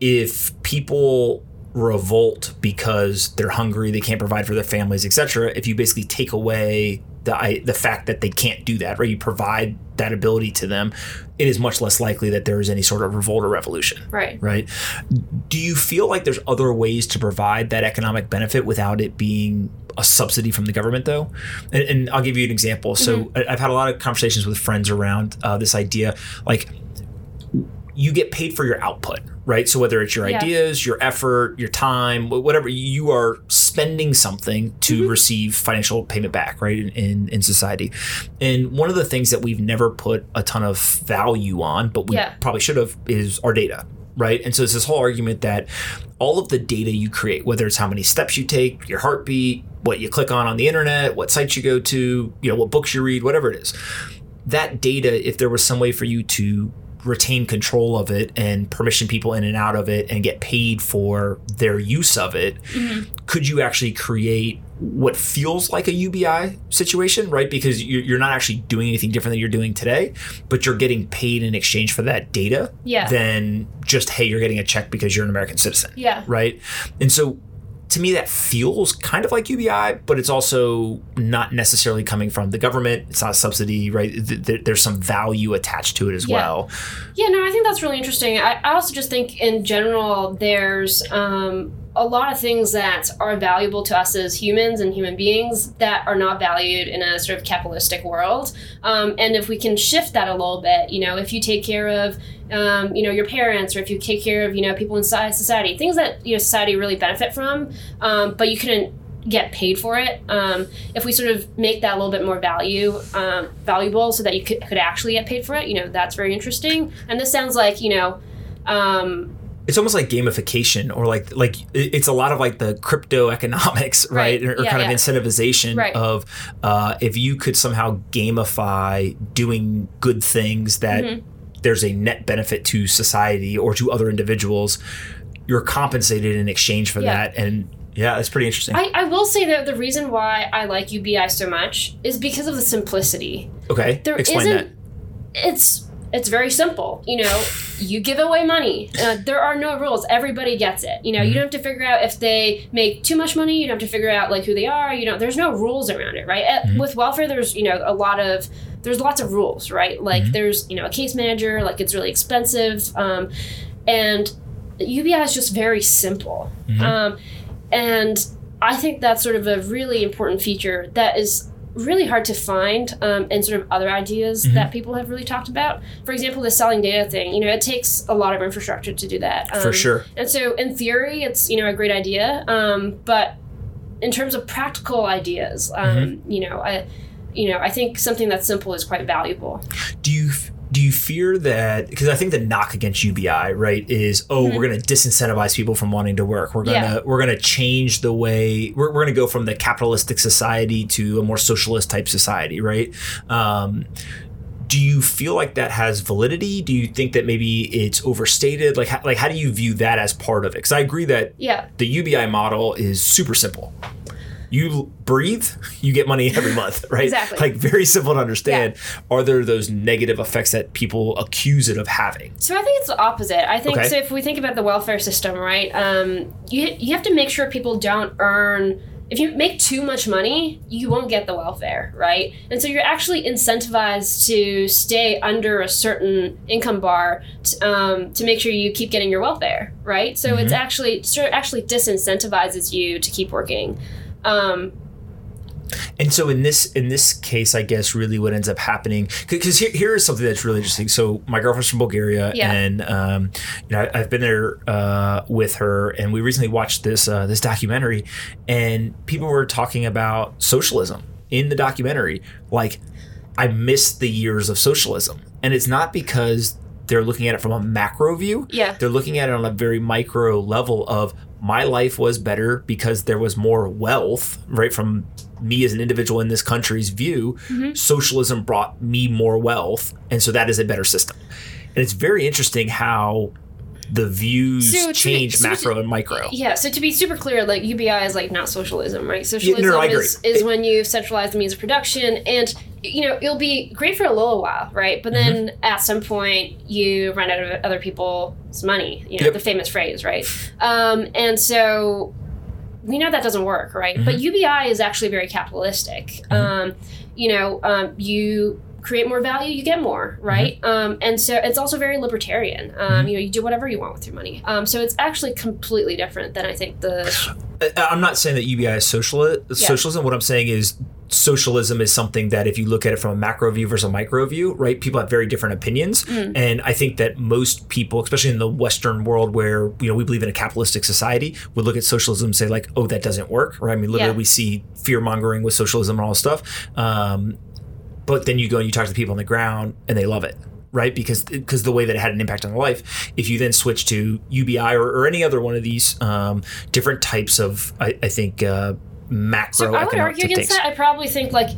if people revolt because they're hungry, they can't provide for their families, et cetera, if you basically take away the the fact that they can't do that, right, you provide that ability to them, it is much less likely that there is any sort of revolt or revolution. Right. Right. Do you feel like there's other ways to provide that economic benefit without it being a subsidy from the government, though? And, and I'll give you an example. So mm-hmm. I've had a lot of conversations with friends around uh, this idea, like, you get paid for your output, right? So whether it's your yeah. ideas, your effort, your time, whatever, you are spending something to mm-hmm. receive financial payment back, right, in, in, in society. And one of the things that we've never put a ton of value on, but we yeah. probably should have, is our data, right? And so it's this whole argument that all of the data you create, whether it's how many steps you take, your heartbeat, what you click on on the internet, what sites you go to, you know, what books you read, whatever it is, that data, if there was some way for you to retain control of it and permission people in and out of it and get paid for their use of it, mm-hmm. could you actually create what feels like a U B I situation, right? Because you're not actually doing anything different than you're doing today, but you're getting paid in exchange for that data yeah. than just, hey, you're getting a check because you're an American citizen, yeah. right? And so to me, that feels kind of like U B I, but it's also not necessarily coming from the government. It's not a subsidy, right? There's some value attached to it as yeah. well. Yeah, no, I think that's really interesting. I, I also just think in general, there's um, a lot of things that are valuable to us as humans and human beings that are not valued in a sort of capitalistic world. Um, and if we can shift that a little bit, you know, if you take care of Um, you know, your parents, or if you take care of, you know, people inside society, things that, you know, society really benefit from, um, but you couldn't get paid for it. Um, if we sort of make that a little bit more value um, valuable so that you could, could actually get paid for it, you know, that's very interesting. And this sounds like, you know... Um, it's almost like gamification, or like like it's a lot of like the crypto economics, right? right. Or yeah, kind yeah. of incentivization right. of uh, if you could somehow gamify doing good things that mm-hmm. there's a net benefit to society or to other individuals, you're compensated in exchange for yeah. that. And yeah, that's pretty interesting. I, I will say that the reason why I like U B I so much is because of the simplicity. Okay, there explain that. It's... It's very simple. You know, you give away money. Uh, there are no rules. Everybody gets it. You know, mm-hmm. you don't have to figure out if they make too much money. You don't have to figure out like who they are. You know, there's no rules around it, right? Mm-hmm. At, with welfare, there's, you know, a lot of, there's lots of rules, right? Like mm-hmm. there's, you know, a case manager, like it's really expensive. Um, and U B I is just very simple. Mm-hmm. Um, and I think that's sort of a really important feature that is really hard to find um, and sort of other ideas mm-hmm. that people have really talked about. For example, the selling data thing, you know, it takes a lot of infrastructure to do that. Um, For sure. And so in theory, it's, you know, a great idea. Um, but in terms of practical ideas, um, mm-hmm. you know, I, you know, I think something that's simple is quite valuable. Do you, f- do you fear that, because I think the knock against U B I, right, is, oh, mm-hmm. we're going to disincentivize people from wanting to work. We're going to yeah. we're going to change the way we're, we're going to go from the capitalistic society to a more socialist type society, right? Um, do you feel like that has validity? Do you think that maybe it's overstated? Like, how, like how do you view that as part of it? Because I agree that yeah. the U B I model is super simple. You breathe, you get money every month, right? Exactly. Like very simple to understand. Yeah. Are there those negative effects that people accuse it of having? So I think it's the opposite. I think okay. so if we think about the welfare system, right? Um, you you have to make sure people don't earn. If you make too much money, you won't get the welfare, right? And so you're actually incentivized to stay under a certain income bar t- um, to make sure you keep getting your welfare, right? So mm-hmm. it's actually sort of actually disincentivizes you to keep working. Um, and so in this in this case, I guess really what ends up happening, because here, here is something that's really interesting. So my girlfriend's from Bulgaria, yeah. and um, you know, I, I've been there uh, with her, and we recently watched this uh, this documentary, and people were talking about socialism in the documentary. Like, I missed the years of socialism, and it's not because they're looking at it from a macro view. Yeah, they're looking at it on a very micro level of. My life was better because there was more wealth, right? From me as an individual in this country's view, mm-hmm. socialism brought me more wealth. And so that is a better system. And it's very interesting how the views so change be, so macro to, and micro. Yeah. So to be super clear, like U B I is like not socialism, right? Socialism yeah, no, no, is, is it, when you centralize the means of production, and you know, it'll be great for a little while, right? But then mm-hmm. at some point you run out of other people's money, you know, yep. the famous phrase, right? Um, and so we know that doesn't work, right? Mm-hmm. But U B I is actually very capitalistic. Mm-hmm. Um, you know, um, you create more value, you get more, right? Mm-hmm. Um, and so it's also very libertarian. Um, mm-hmm. You know, you do whatever you want with your money. Um, so it's actually completely different than I think the... I'm not saying that U B I is sociali- yeah. socialism. What I'm saying is socialism is something that if you look at it from a macro view versus a micro view, right, people have very different opinions. Mm. And I think that most people, especially in the Western world where, you know, we believe in a capitalistic society, would look at socialism and say like, oh, that doesn't work, right? I mean, literally yeah. we see fear mongering with socialism and all stuff. Um, but then you go and you talk to the people on the ground and they love it. Right, because because the way that it had an impact on their life. If you then switch to U B I or, or any other one of these um, different types of, I, I think, uh, macroeconomic. So I would argue against that. I probably think like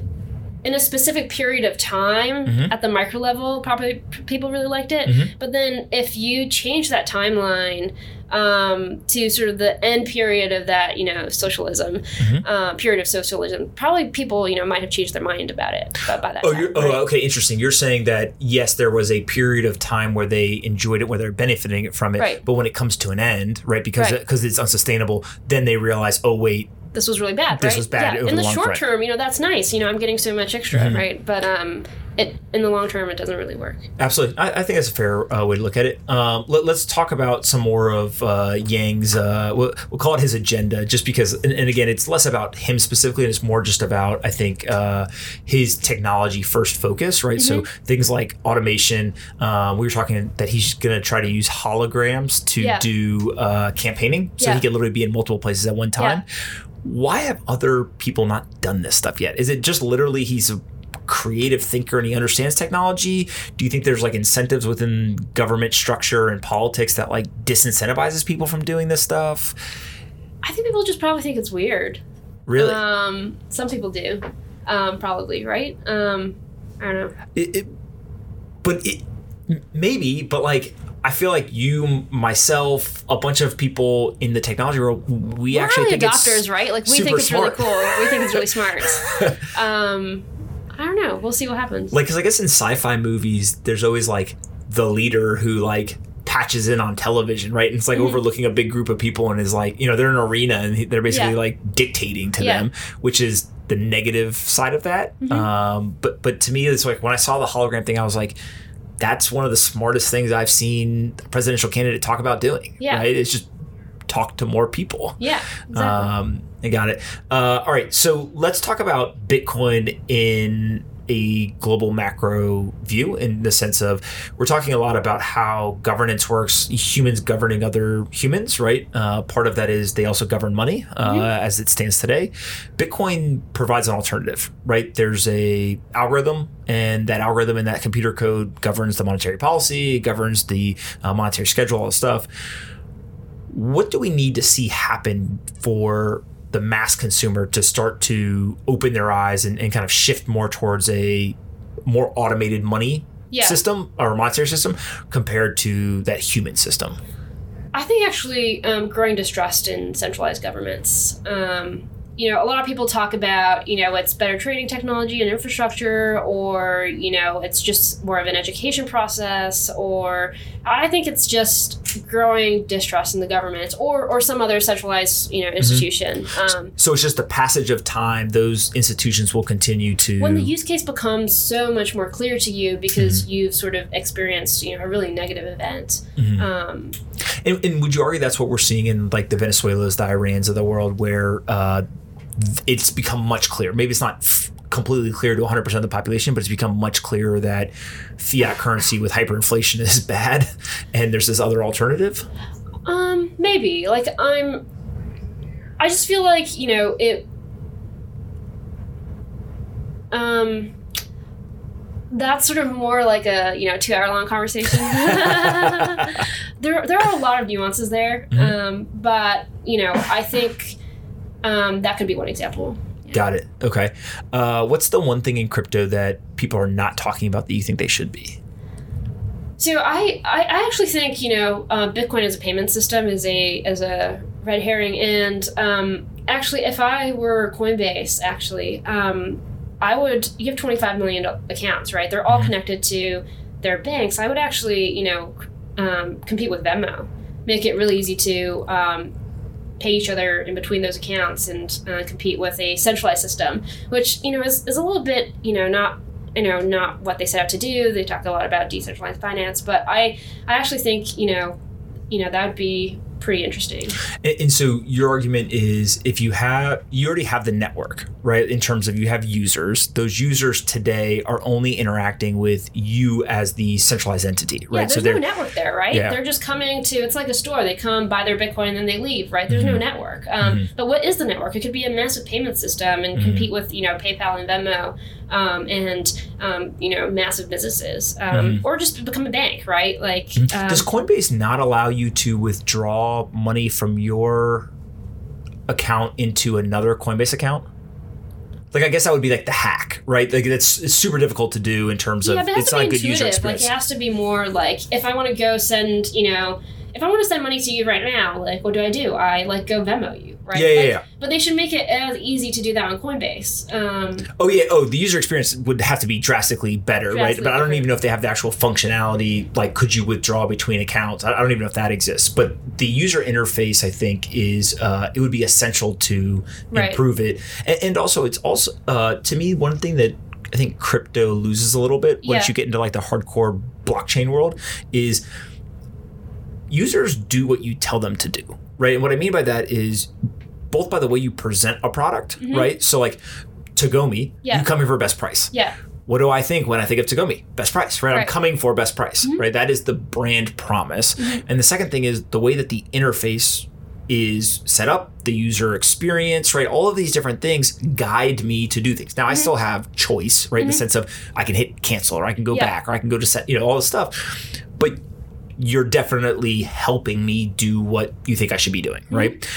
in a specific period of time mm-hmm. at the micro level, probably people really liked it. Mm-hmm. But then if you change that timeline um, to sort of the end period of that, you know, socialism, mm-hmm. uh, period of socialism, probably people, you know, might have changed their mind about it by, by that oh, time. You're, right? Oh, okay, interesting. You're saying that, yes, there was a period of time where they enjoyed it, where they're benefiting from it, right. but when it comes to an end, right, because right. 'cause it's unsustainable, then they realize, oh, wait, this was really bad, right? This was bad yeah. over in the, the short term, term, you know, that's nice. You know, I'm getting so much extra, mm-hmm. right? But um, it in the long term, it doesn't really work. Absolutely. I, I think that's a fair uh, way to look at it. Um, let, let's talk about some more of uh, Yang's, uh, we'll, we'll call it his agenda, just because, and, and again, it's less about him specifically, and it's more just about, I think, uh, his technology first focus, right? Mm-hmm. So things like automation, uh, we were talking that he's going to try to use holograms to yeah. do uh, campaigning. So yeah. he can literally be in multiple places at one time. Yeah. why have other people not done this stuff yet? Is it just literally he's a creative thinker and he understands technology? Do you think there's like incentives within government structure and politics that like disincentivizes people from doing this stuff? I think people just probably think it's weird. Really? Um, some people do, um, probably, right? Um, I don't know. It, it, but it, maybe, but like, I feel like you, myself, a bunch of people in the technology world, we We're actually think adopters, it's right? Like we think it's smart. Really cool. We think it's really smart. Um, I don't know. We'll see what happens. Like, because I guess in sci-fi movies, there's always like the leader who like patches in on television, right? And it's like mm-hmm. overlooking a big group of people and is like, you know, they're in an arena and they're basically yeah. like dictating to yeah. them, which is the negative side of that. Mm-hmm. Um, but but to me, it's like when I saw the hologram thing, I was like, that's one of the smartest things I've seen a presidential candidate talk about doing, yeah. right? It's just talk to more people. Yeah, exactly. Um, I got it. Uh, all right, so let's talk about Bitcoin in a global macro view, in the sense of we're talking a lot about how governance works, humans governing other humans, right? Uh, part of that is they also govern money uh, mm-hmm. as it stands today. Bitcoin provides an alternative, right? There's a algorithm, and that algorithm and that computer code governs the monetary policy, governs the uh, monetary schedule, all this stuff. What do we need to see happen for the mass consumer to start to open their eyes and, and kind of shift more towards a more automated money yeah. system or monetary system compared to that human system? I think actually um, growing distrust in centralized governments. Um, you know, a lot of people talk about, you know, it's better trading technology and infrastructure, or, you know, it's just more of an education process, or I think it's just growing distrust in the government or, or some other centralized, you know, institution. Mm-hmm. Um, so it's just the passage of time. Those institutions will continue to. When the use case becomes so much more clear to you because mm-hmm. you've sort of experienced, you know, a really negative event. Mm-hmm. Um, and, and would you argue that's what we're seeing in like the Venezuelas, the Irans of the world, where, uh, it's become much clearer. Maybe it's not f- completely clear to one hundred percent of the population, but it's become much clearer that fiat currency with hyperinflation is bad and there's this other alternative? Um, maybe. Like, I'm... I just feel like, you know, it... Um... That's sort of more like a, you know, two hour long conversation. there, there are a lot of nuances there. Mm-hmm. Um, but, you know, I think... Um, that could be one example. Yeah. Got it. Okay. Uh, what's the one thing in crypto that people are not talking about that you think they should be? So I, I, I actually think, you know, uh, Bitcoin as a payment system is a as a red herring. And um, actually, if I were Coinbase, actually, um, I would, you have twenty-five million accounts, right? They're all mm-hmm. connected to their banks. I would actually, you know, um, compete with Venmo, make it really easy to um pay each other in between those accounts and uh, compete with a centralized system, which, you know, is, is a little bit, you know, not, you know, not what they set out to do. They talk a lot about decentralized finance, but I, I actually think, you know, you know, that would be pretty interesting. And, and so your argument is, if you have, you already have the network, right? In terms of you have users, those users today are only interacting with you as the centralized entity, right? Yeah, there's so no network there, right? Yeah. They're just coming to, it's like a store. They come, buy their Bitcoin, and then they leave, right? There's mm-hmm. no network. Um, mm-hmm. But what is the network? It could be a massive payment system and mm-hmm. compete with, you know, PayPal and Venmo um, and, um, you know, massive businesses um, mm-hmm. or just become a bank, right? Like, mm-hmm. um, does Coinbase not allow you to withdraw money from your account into another Coinbase account? Like, I guess that would be like the hack, right? Like, that's it's super difficult to do in terms yeah, of it it's not a good user experience. Like, it has to be more like, if I want to go send, you know, if I want to send money to you right now, like, what do I do? I like go Venmo you, right? Yeah, yeah, like, yeah. But they should make it as easy to do that on Coinbase. Um, oh yeah. Oh, the user experience would have to be drastically better, drastically right? But different. I don't even know if they have the actual functionality. Like, could you withdraw between accounts? I don't even know if that exists. But the user interface, I think, is uh, it would be essential to right. improve it. And, and also, it's also uh, to me one thing that I think crypto loses a little bit once yeah. you get into like the hardcore blockchain world is. Users do what you tell them to do, right? And what I mean by that is both by the way you present a product, mm-hmm. right? So like Tagomi, yeah. you come in for best price. Yeah. What do I think when I think of Tagomi? Best price, right? right. I'm coming for best price, mm-hmm. right? That is the brand promise. Mm-hmm. And the second thing is the way that the interface is set up, the user experience, right? All of these different things guide me to do things. Now, mm-hmm. I still have choice, right? Mm-hmm. In the sense of I can hit cancel, or I can go yeah. back, or I can go to set, you know, all this stuff. But you're definitely helping me do what you think I should be doing, mm-hmm. right?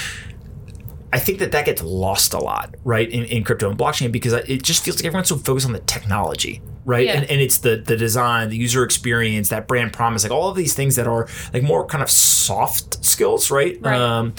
I think that that gets lost a lot, right, in, in crypto and blockchain, because it just feels like everyone's so focused on the technology, right? Yeah. And, and it's the the design, the user experience, that brand promise, like all of these things that are like more kind of soft skills, right? Right. Um,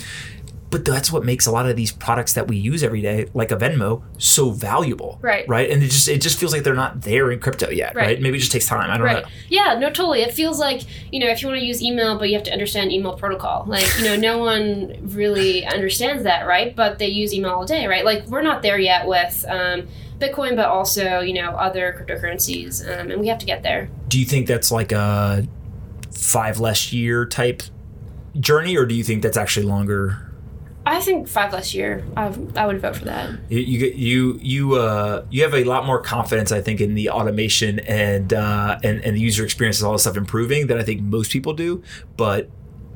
but that's what makes a lot of these products that we use every day, like a Venmo, so valuable, right? Right, and it just it just feels like they're not there in crypto yet, right? right? Maybe it just takes time. I don't right. know. Yeah, no, totally. It feels like, you know, if you want to use email, but you have to understand email protocol. Like, you know, no one really understands that, right? But they use email all day, right? Like, we're not there yet with um, Bitcoin, but also, you know, other cryptocurrencies, um, and we have to get there. Do you think that's like a five less year type journey, or do you think that's actually longer? I think five last year, I, I would vote for that. You you you uh you have a lot more confidence, I think, in the automation and uh and, and the user experience and all this stuff improving than I think most people do, but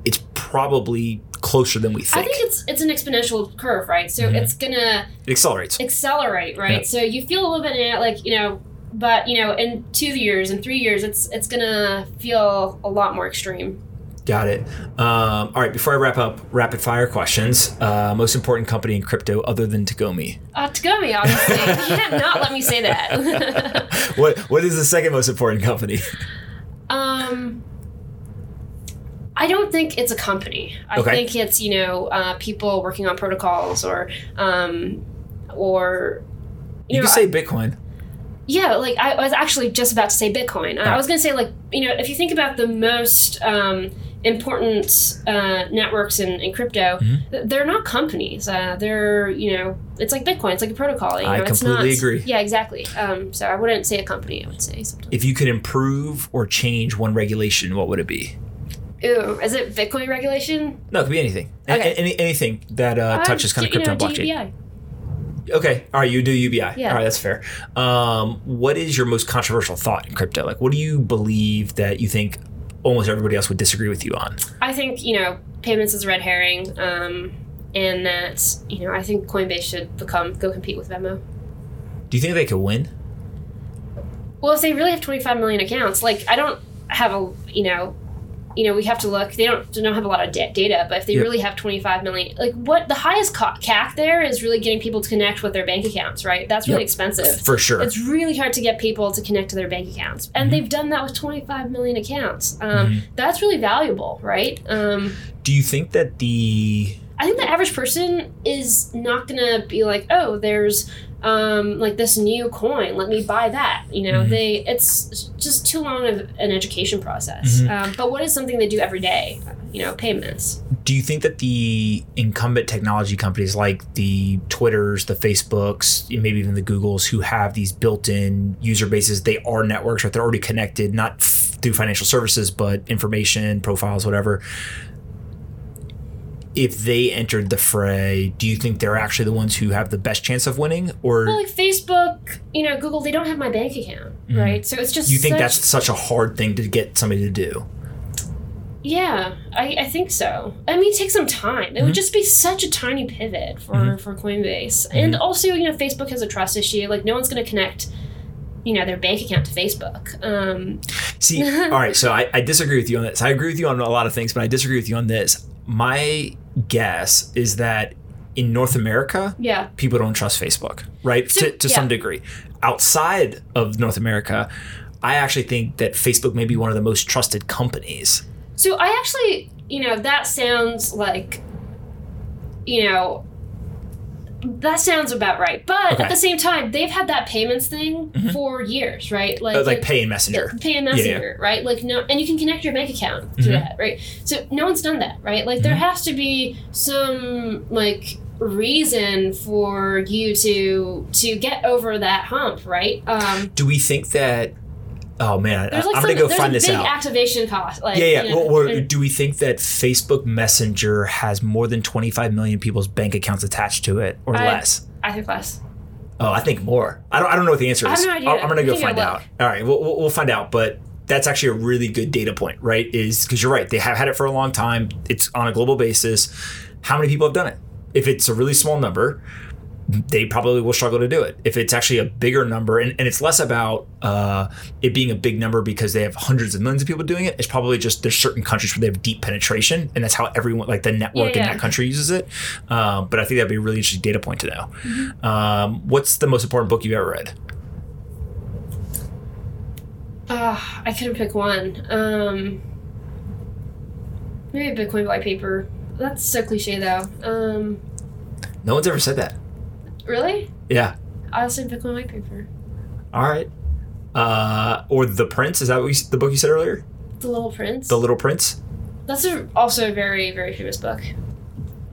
it's probably closer than we think. I think it's it's an exponential curve, right? So mm-hmm. it's gonna it accelerates. Accelerate, right? Yeah. So you feel a little bit like, you know, but you know, in two years, in three years, it's it's gonna feel a lot more extreme. Got it. Um, all right. Before I wrap up, rapid fire questions. Uh, most important company in crypto other than Tagomi? Uh, Tagomi, obviously. You cannot let me say that. What What is the second most important company? Um, I don't think it's a company. I okay. think it's, you know, uh, people working on protocols or um, or you, you know, can say I, Bitcoin. Yeah, like I was actually just about to say Bitcoin. Right. I was going to say, like, you know, if you think about the most um, important uh, networks in, in crypto, mm-hmm. they're not companies. Uh, they're, you know, it's like Bitcoin. It's like a protocol. You I know, completely it's not, agree. Yeah, exactly. Um, so I wouldn't say a company. I would say something. If you could improve or change one regulation, what would it be? Ooh, is it Bitcoin regulation? No, it could be anything. Okay. A- any, anything that uh, touches um, kind of crypto and blockchain. U B I. Okay. All right. You do U B I. Yeah. All right. That's fair. Um, what is your most controversial thought in crypto? Like, what do you believe that you think almost everybody else would disagree with you on? I think, you know, payments is a red herring. Um, and that, you know, I think Coinbase should become, go compete with Venmo. Do you think they could win? Well, if they really have twenty-five million accounts, like, I don't have a, you know, you know, we have to look. They don't they don't have a lot of da- data, but if they yep. really have twenty-five million, like, what the highest co- C A C there is really getting people to connect with their bank accounts, right? That's really yep. expensive. For sure. It's really hard to get people to connect to their bank accounts. And mm-hmm. they've done that with twenty-five million accounts. Um, mm-hmm. That's really valuable, right? Um, Do you think that the... I think the average person is not going to be like, oh, there's um, like this new coin. Let me buy that. You know, mm-hmm. they it's just too long of an education process. Mm-hmm. Um, but what is something they do every day? You know, payments. Do you think that the incumbent technology companies like the Twitters, the Facebooks, maybe even the Googles, who have these built-in user bases, they are networks, right? They're already connected, not f- through financial services, but information, profiles, whatever. If they entered the fray, do you think they're actually the ones who have the best chance of winning? Or well, like Facebook, you know, Google, they don't have my bank account, mm-hmm. right? So it's just you think such... that's such a hard thing to get somebody to do? Yeah, I, I think so. I mean, it takes some time. It mm-hmm. would just be such a tiny pivot for, mm-hmm. for Coinbase. Mm-hmm. And also, you know, Facebook has a trust issue. Like, no one's going to connect, you know, their bank account to Facebook. Um, See, all right, so I, I disagree with you on this. I agree with you on a lot of things, but I disagree with you on this. My guess is that in North America, yeah. people don't trust Facebook, right? So, to to yeah. some degree. Outside of North America, I actually think that Facebook may be one of the most trusted companies. So I actually, you know, that sounds like, you know, that sounds about right. But okay. at the same time, they've had that payments thing mm-hmm. for years, right? Like, uh, like, like pay and messenger. Pay and messenger, yeah. right? Like, no, and you can connect your bank account to mm-hmm. that, right? So no one's done that, right? Like, mm-hmm. there has to be some, like, reason for you to to get over that hump, right? Um, Do we think that... Oh, man, like I'm going to go find this out. There's a big activation cost. Like, yeah, yeah. You know, or, or do we think that Facebook Messenger has more than twenty-five million people's bank accounts attached to it or I, less? I think less. Oh, I think more. I don't I don't know what the answer is. I have no idea. I'm going to go find out. All right, we'll, we'll, we'll find out. But that's actually a really good data point, right? Is because you're right. They have had it for a long time. It's on a global basis. how many people have done it? If it's a really small number, they probably will struggle to do it. If it's actually a bigger number, and, and it's less about uh, it being a big number because they have hundreds of millions of people doing it, it's probably just there's certain countries where they have deep penetration, and that's how everyone, like the network yeah, yeah. in that country uses it. Um, but I think that'd be a really interesting data point to know. Mm-hmm. Um, what's the most important book you've ever read? Uh, I couldn't pick one. Um, maybe a Bitcoin white paper. That's so cliche though. Um, no one's ever said that. Really? Yeah. I'll say Bitcoin white paper. All right. Uh, or The Prince. Is that what you, the book you said earlier? The Little Prince. The Little Prince. That's a, also a very, very famous book.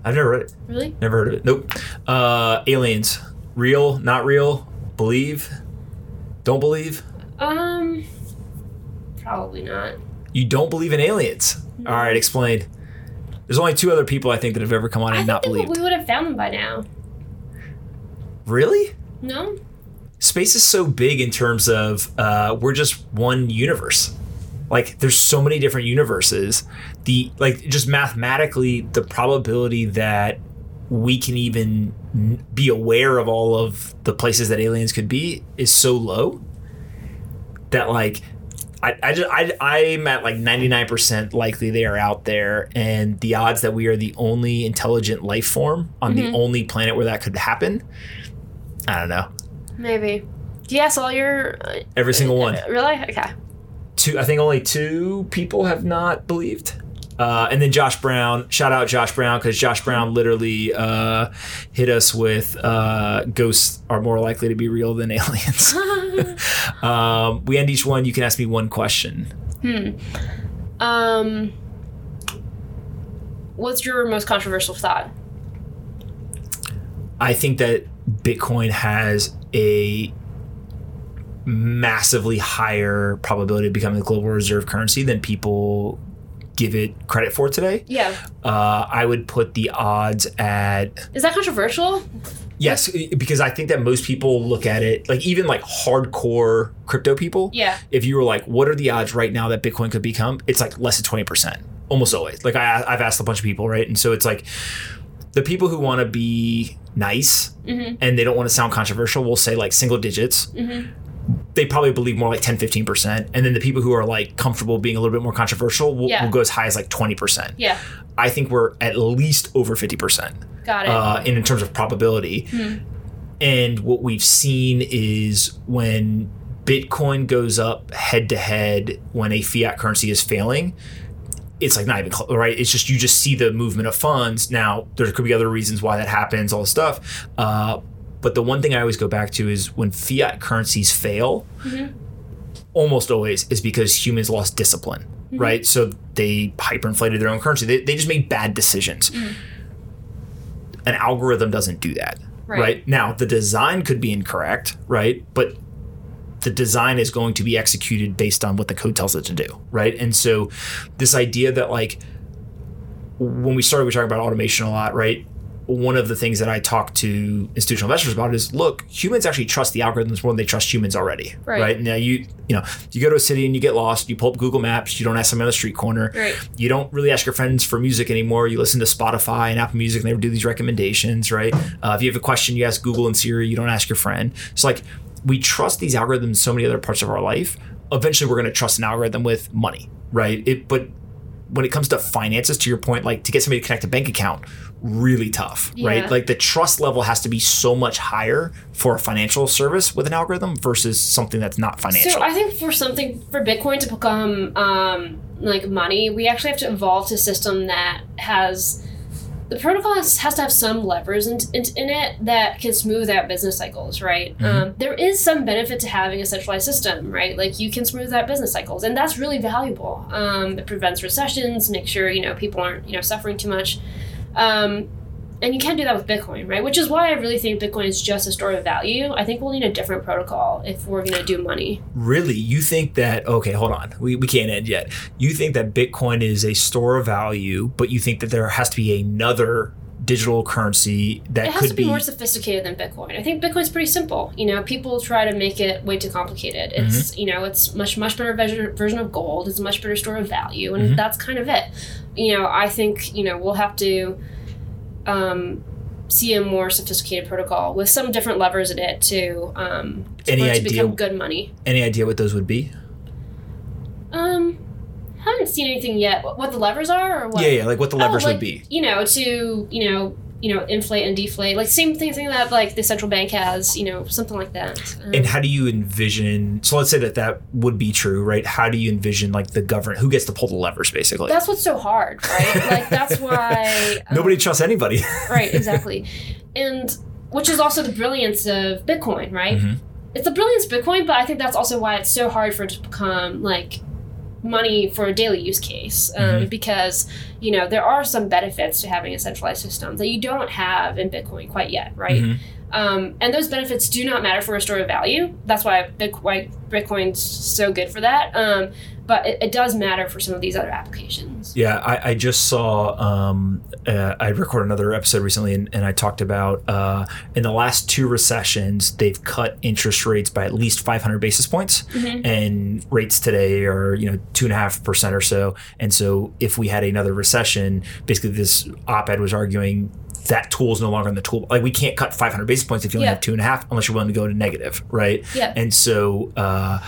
I've never read it. Really? Never heard of it. Nope. Uh, aliens. Real, not real, believe, don't believe? Um, probably not. You don't believe in aliens? No. All right, explain. There's only two other people I think that have ever come on and I not believed. I think we would have found them by now. Really? No. Space is so big in terms of uh, we're just one universe. Like there's so many different universes. The like just mathematically the probability that we can even be aware of all of the places that aliens could be is so low that like I I just I I'm at like ninety-nine percent likely they are out there, and the odds that we are the only intelligent life form on mm-hmm. the only planet where that could happen. I don't know. Maybe. Yes, all your uh, every single one. Uh, really? Okay. Two. I think only two people have not believed. Uh, and then Josh Brown. Shout out Josh Brown, because Josh Brown literally uh, hit us with uh, ghosts are more likely to be real than aliens. um, we end each one. You can ask me one question. Hmm. Um. What's your most controversial thought? I think that Bitcoin has a massively higher probability of becoming the global reserve currency than people give it credit for today. Yeah. Uh, I would put the odds at... Is that controversial? Yes, because I think that most people look at it, like even like hardcore crypto people. Yeah. If you were like, what are the odds right now that Bitcoin could become? It's like less than twenty percent, almost always. Like I, I've asked a bunch of people, right? And so it's like the people who want to be nice mm-hmm. and they don't want to sound controversial will say like single digits. Mm-hmm. They probably believe more like ten, fifteen percent. And then the people who are like comfortable being a little bit more controversial will, yeah. will go as high as like twenty percent. Yeah. I think we're at least over fifty percent. Got it. Uh, in, in terms of probability. Mm-hmm. And what we've seen is when Bitcoin goes up head to head, when a fiat currency is failing, it's like not even close, right? It's just, you just see the movement of funds. Now there could be other reasons why that happens, all this stuff. Uh, But the one thing I always go back to is when fiat currencies fail, mm-hmm. almost always is because humans lost discipline, mm-hmm. right? So they hyperinflated their own currency. They, they just made bad decisions. Mm. An algorithm doesn't do that, right. right? Now, the design could be incorrect, right? But the design is going to be executed based on what the code tells it to do, right? And so this idea that like, when we started, we were talking about automation a lot, right? One of the things that I talk to institutional investors about is, look, humans actually trust the algorithms more than they trust humans already, right? right? Now, you you know, you go to a city and you get lost, you pull up Google Maps, you don't ask someone on the street corner, right. you don't really ask your friends for music anymore, you listen to Spotify and Apple Music and they do these recommendations, right? Uh, if you have a question, you ask Google and Siri, you don't ask your friend. It's like, we trust these algorithms in so many other parts of our life. Eventually, we're gonna trust an algorithm with money, right? It, but when it comes to finances, to your point, like to get somebody to connect a bank account, really tough, yeah. right? Like the trust level has to be so much higher for a financial service with an algorithm versus something that's not financial. So I think for something, for Bitcoin to become um, like money, we actually have to evolve to a system that has, the protocol has, has to have some levers in, in, in it that can smooth out business cycles, right? Mm-hmm. Um, there is some benefit to having a centralized system, right? Like you can smooth out business cycles, and that's really valuable. Um, it prevents recessions, makes sure, you know, people aren't, you know, suffering too much. Um, and you can't do that with Bitcoin, right? Which is why I really think Bitcoin is just a store of value. I think we'll need a different protocol if we're going to do money. Really? You think that, okay, hold on. We we can't end yet. You think that Bitcoin is a store of value, but you think that there has to be another digital currency that could be... It has could to be, be more sophisticated than Bitcoin. I think Bitcoin's pretty simple. You know, people try to make it way too complicated. It's, mm-hmm. you know, it's much, much better version of gold. It's a much better store of value. And mm-hmm. that's kind of it. You know, I think, you know, we'll have to um, see a more sophisticated protocol with some different levers in it to um, any for it to idea, become good money. Any idea what those would be? Um, haven't seen anything yet. What the levers are, or what? Yeah, yeah, like what the levers oh, like, would be. You know, to you know, you know, inflate and deflate, like same thing, thing that like the central bank has, you know, something like that. Um, and how do you envision? So let's say that that would be true, right? How do you envision like the government who gets to pull the levers, basically? That's what's so hard, right? Like that's why um, nobody trusts anybody, right? Exactly, and which is also the brilliance of Bitcoin, right? Mm-hmm. It's the brilliance of Bitcoin, but I think that's also why it's so hard for it to become like money for a daily use case, um, mm-hmm. because you know there are some benefits to having a centralized system that you don't have in Bitcoin quite yet, right? Mm-hmm. Um, and those benefits do not matter for a store of value. That's why Bitcoin's so good for that. Um, but it, it does matter for some of these other applications. Yeah, I, I just saw. Um, uh, I recorded another episode recently, and, and I talked about uh, in the last two recessions they've cut interest rates by at least five hundred basis points, mm-hmm. and rates today are you know two and a half percent or so. And so if we had another recession, basically this op-ed was arguing that tool is no longer in the tool. Like we can't cut five hundred basis points if you only yeah. have two and a half, unless you're willing to go to negative, right? Yeah. And so. Uh,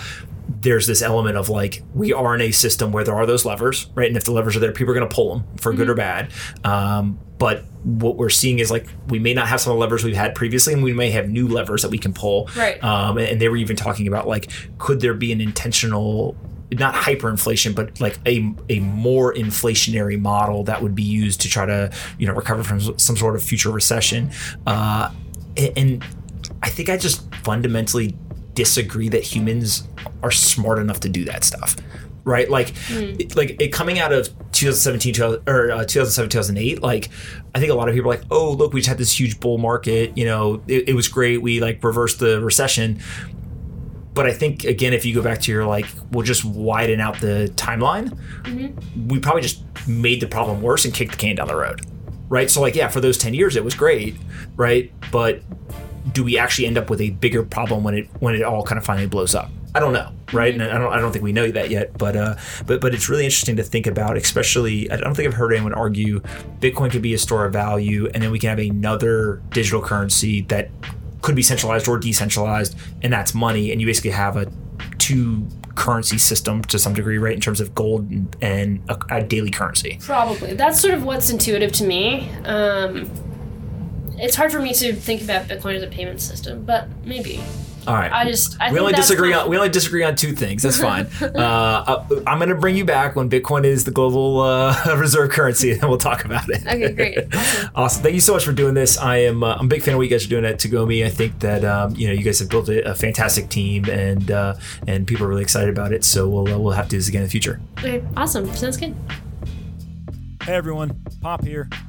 there's this element of like, we are in a system where there are those levers, right? And if the levers are there, people are going to pull them for mm-hmm. good or bad. Um, but what we're seeing is like, we may not have some of the levers we've had previously, and we may have new levers that we can pull. Right. Um, and they were even talking about like, could there be an intentional, not hyperinflation, but like a a more inflationary model that would be used to try to, you know, recover from some sort of future recession. Uh, and I think I just fundamentally disagree that humans are smart enough to do that stuff, right? Like, mm. it, like it coming out of twenty seventeen, two, or uh, two thousand seven, two thousand eight, like I think a lot of people are like, oh, look, we just had this huge bull market. You know, it, it was great. We like reversed the recession. But I think, again, if you go back to your like, we'll just widen out the timeline. Mm-hmm. We probably just made the problem worse and kicked the can down the road, right? So like, yeah, for those ten years, it was great, right? But do we actually end up with a bigger problem when it when it all kind of finally blows up? I don't know, right? And I don't I don't think we know that yet, but uh, but but it's really interesting to think about, especially, I don't think I've heard anyone argue Bitcoin could be a store of value, and then we can have another digital currency that could be centralized or decentralized, and that's money, and you basically have a two currency system to some degree, right, in terms of gold and, and a, a daily currency. Probably. That's sort of what's intuitive to me. Um It's hard for me to think about Bitcoin as a payment system, but maybe. All right. I just I we only disagree on we only disagree on two things. That's fine. uh, I'm going to bring you back when Bitcoin is the global uh, reserve currency, and we'll talk about it. Okay, great. Awesome. Awesome. Thank you so much for doing this. I am uh, I'm a big fan of what you guys are doing at Tagomi. I think that um, you know you guys have built a, a fantastic team, and uh, and people are really excited about it. So we'll uh, we'll have to do this again in the future. Okay. Awesome. Sounds good. Hey everyone, Pop here.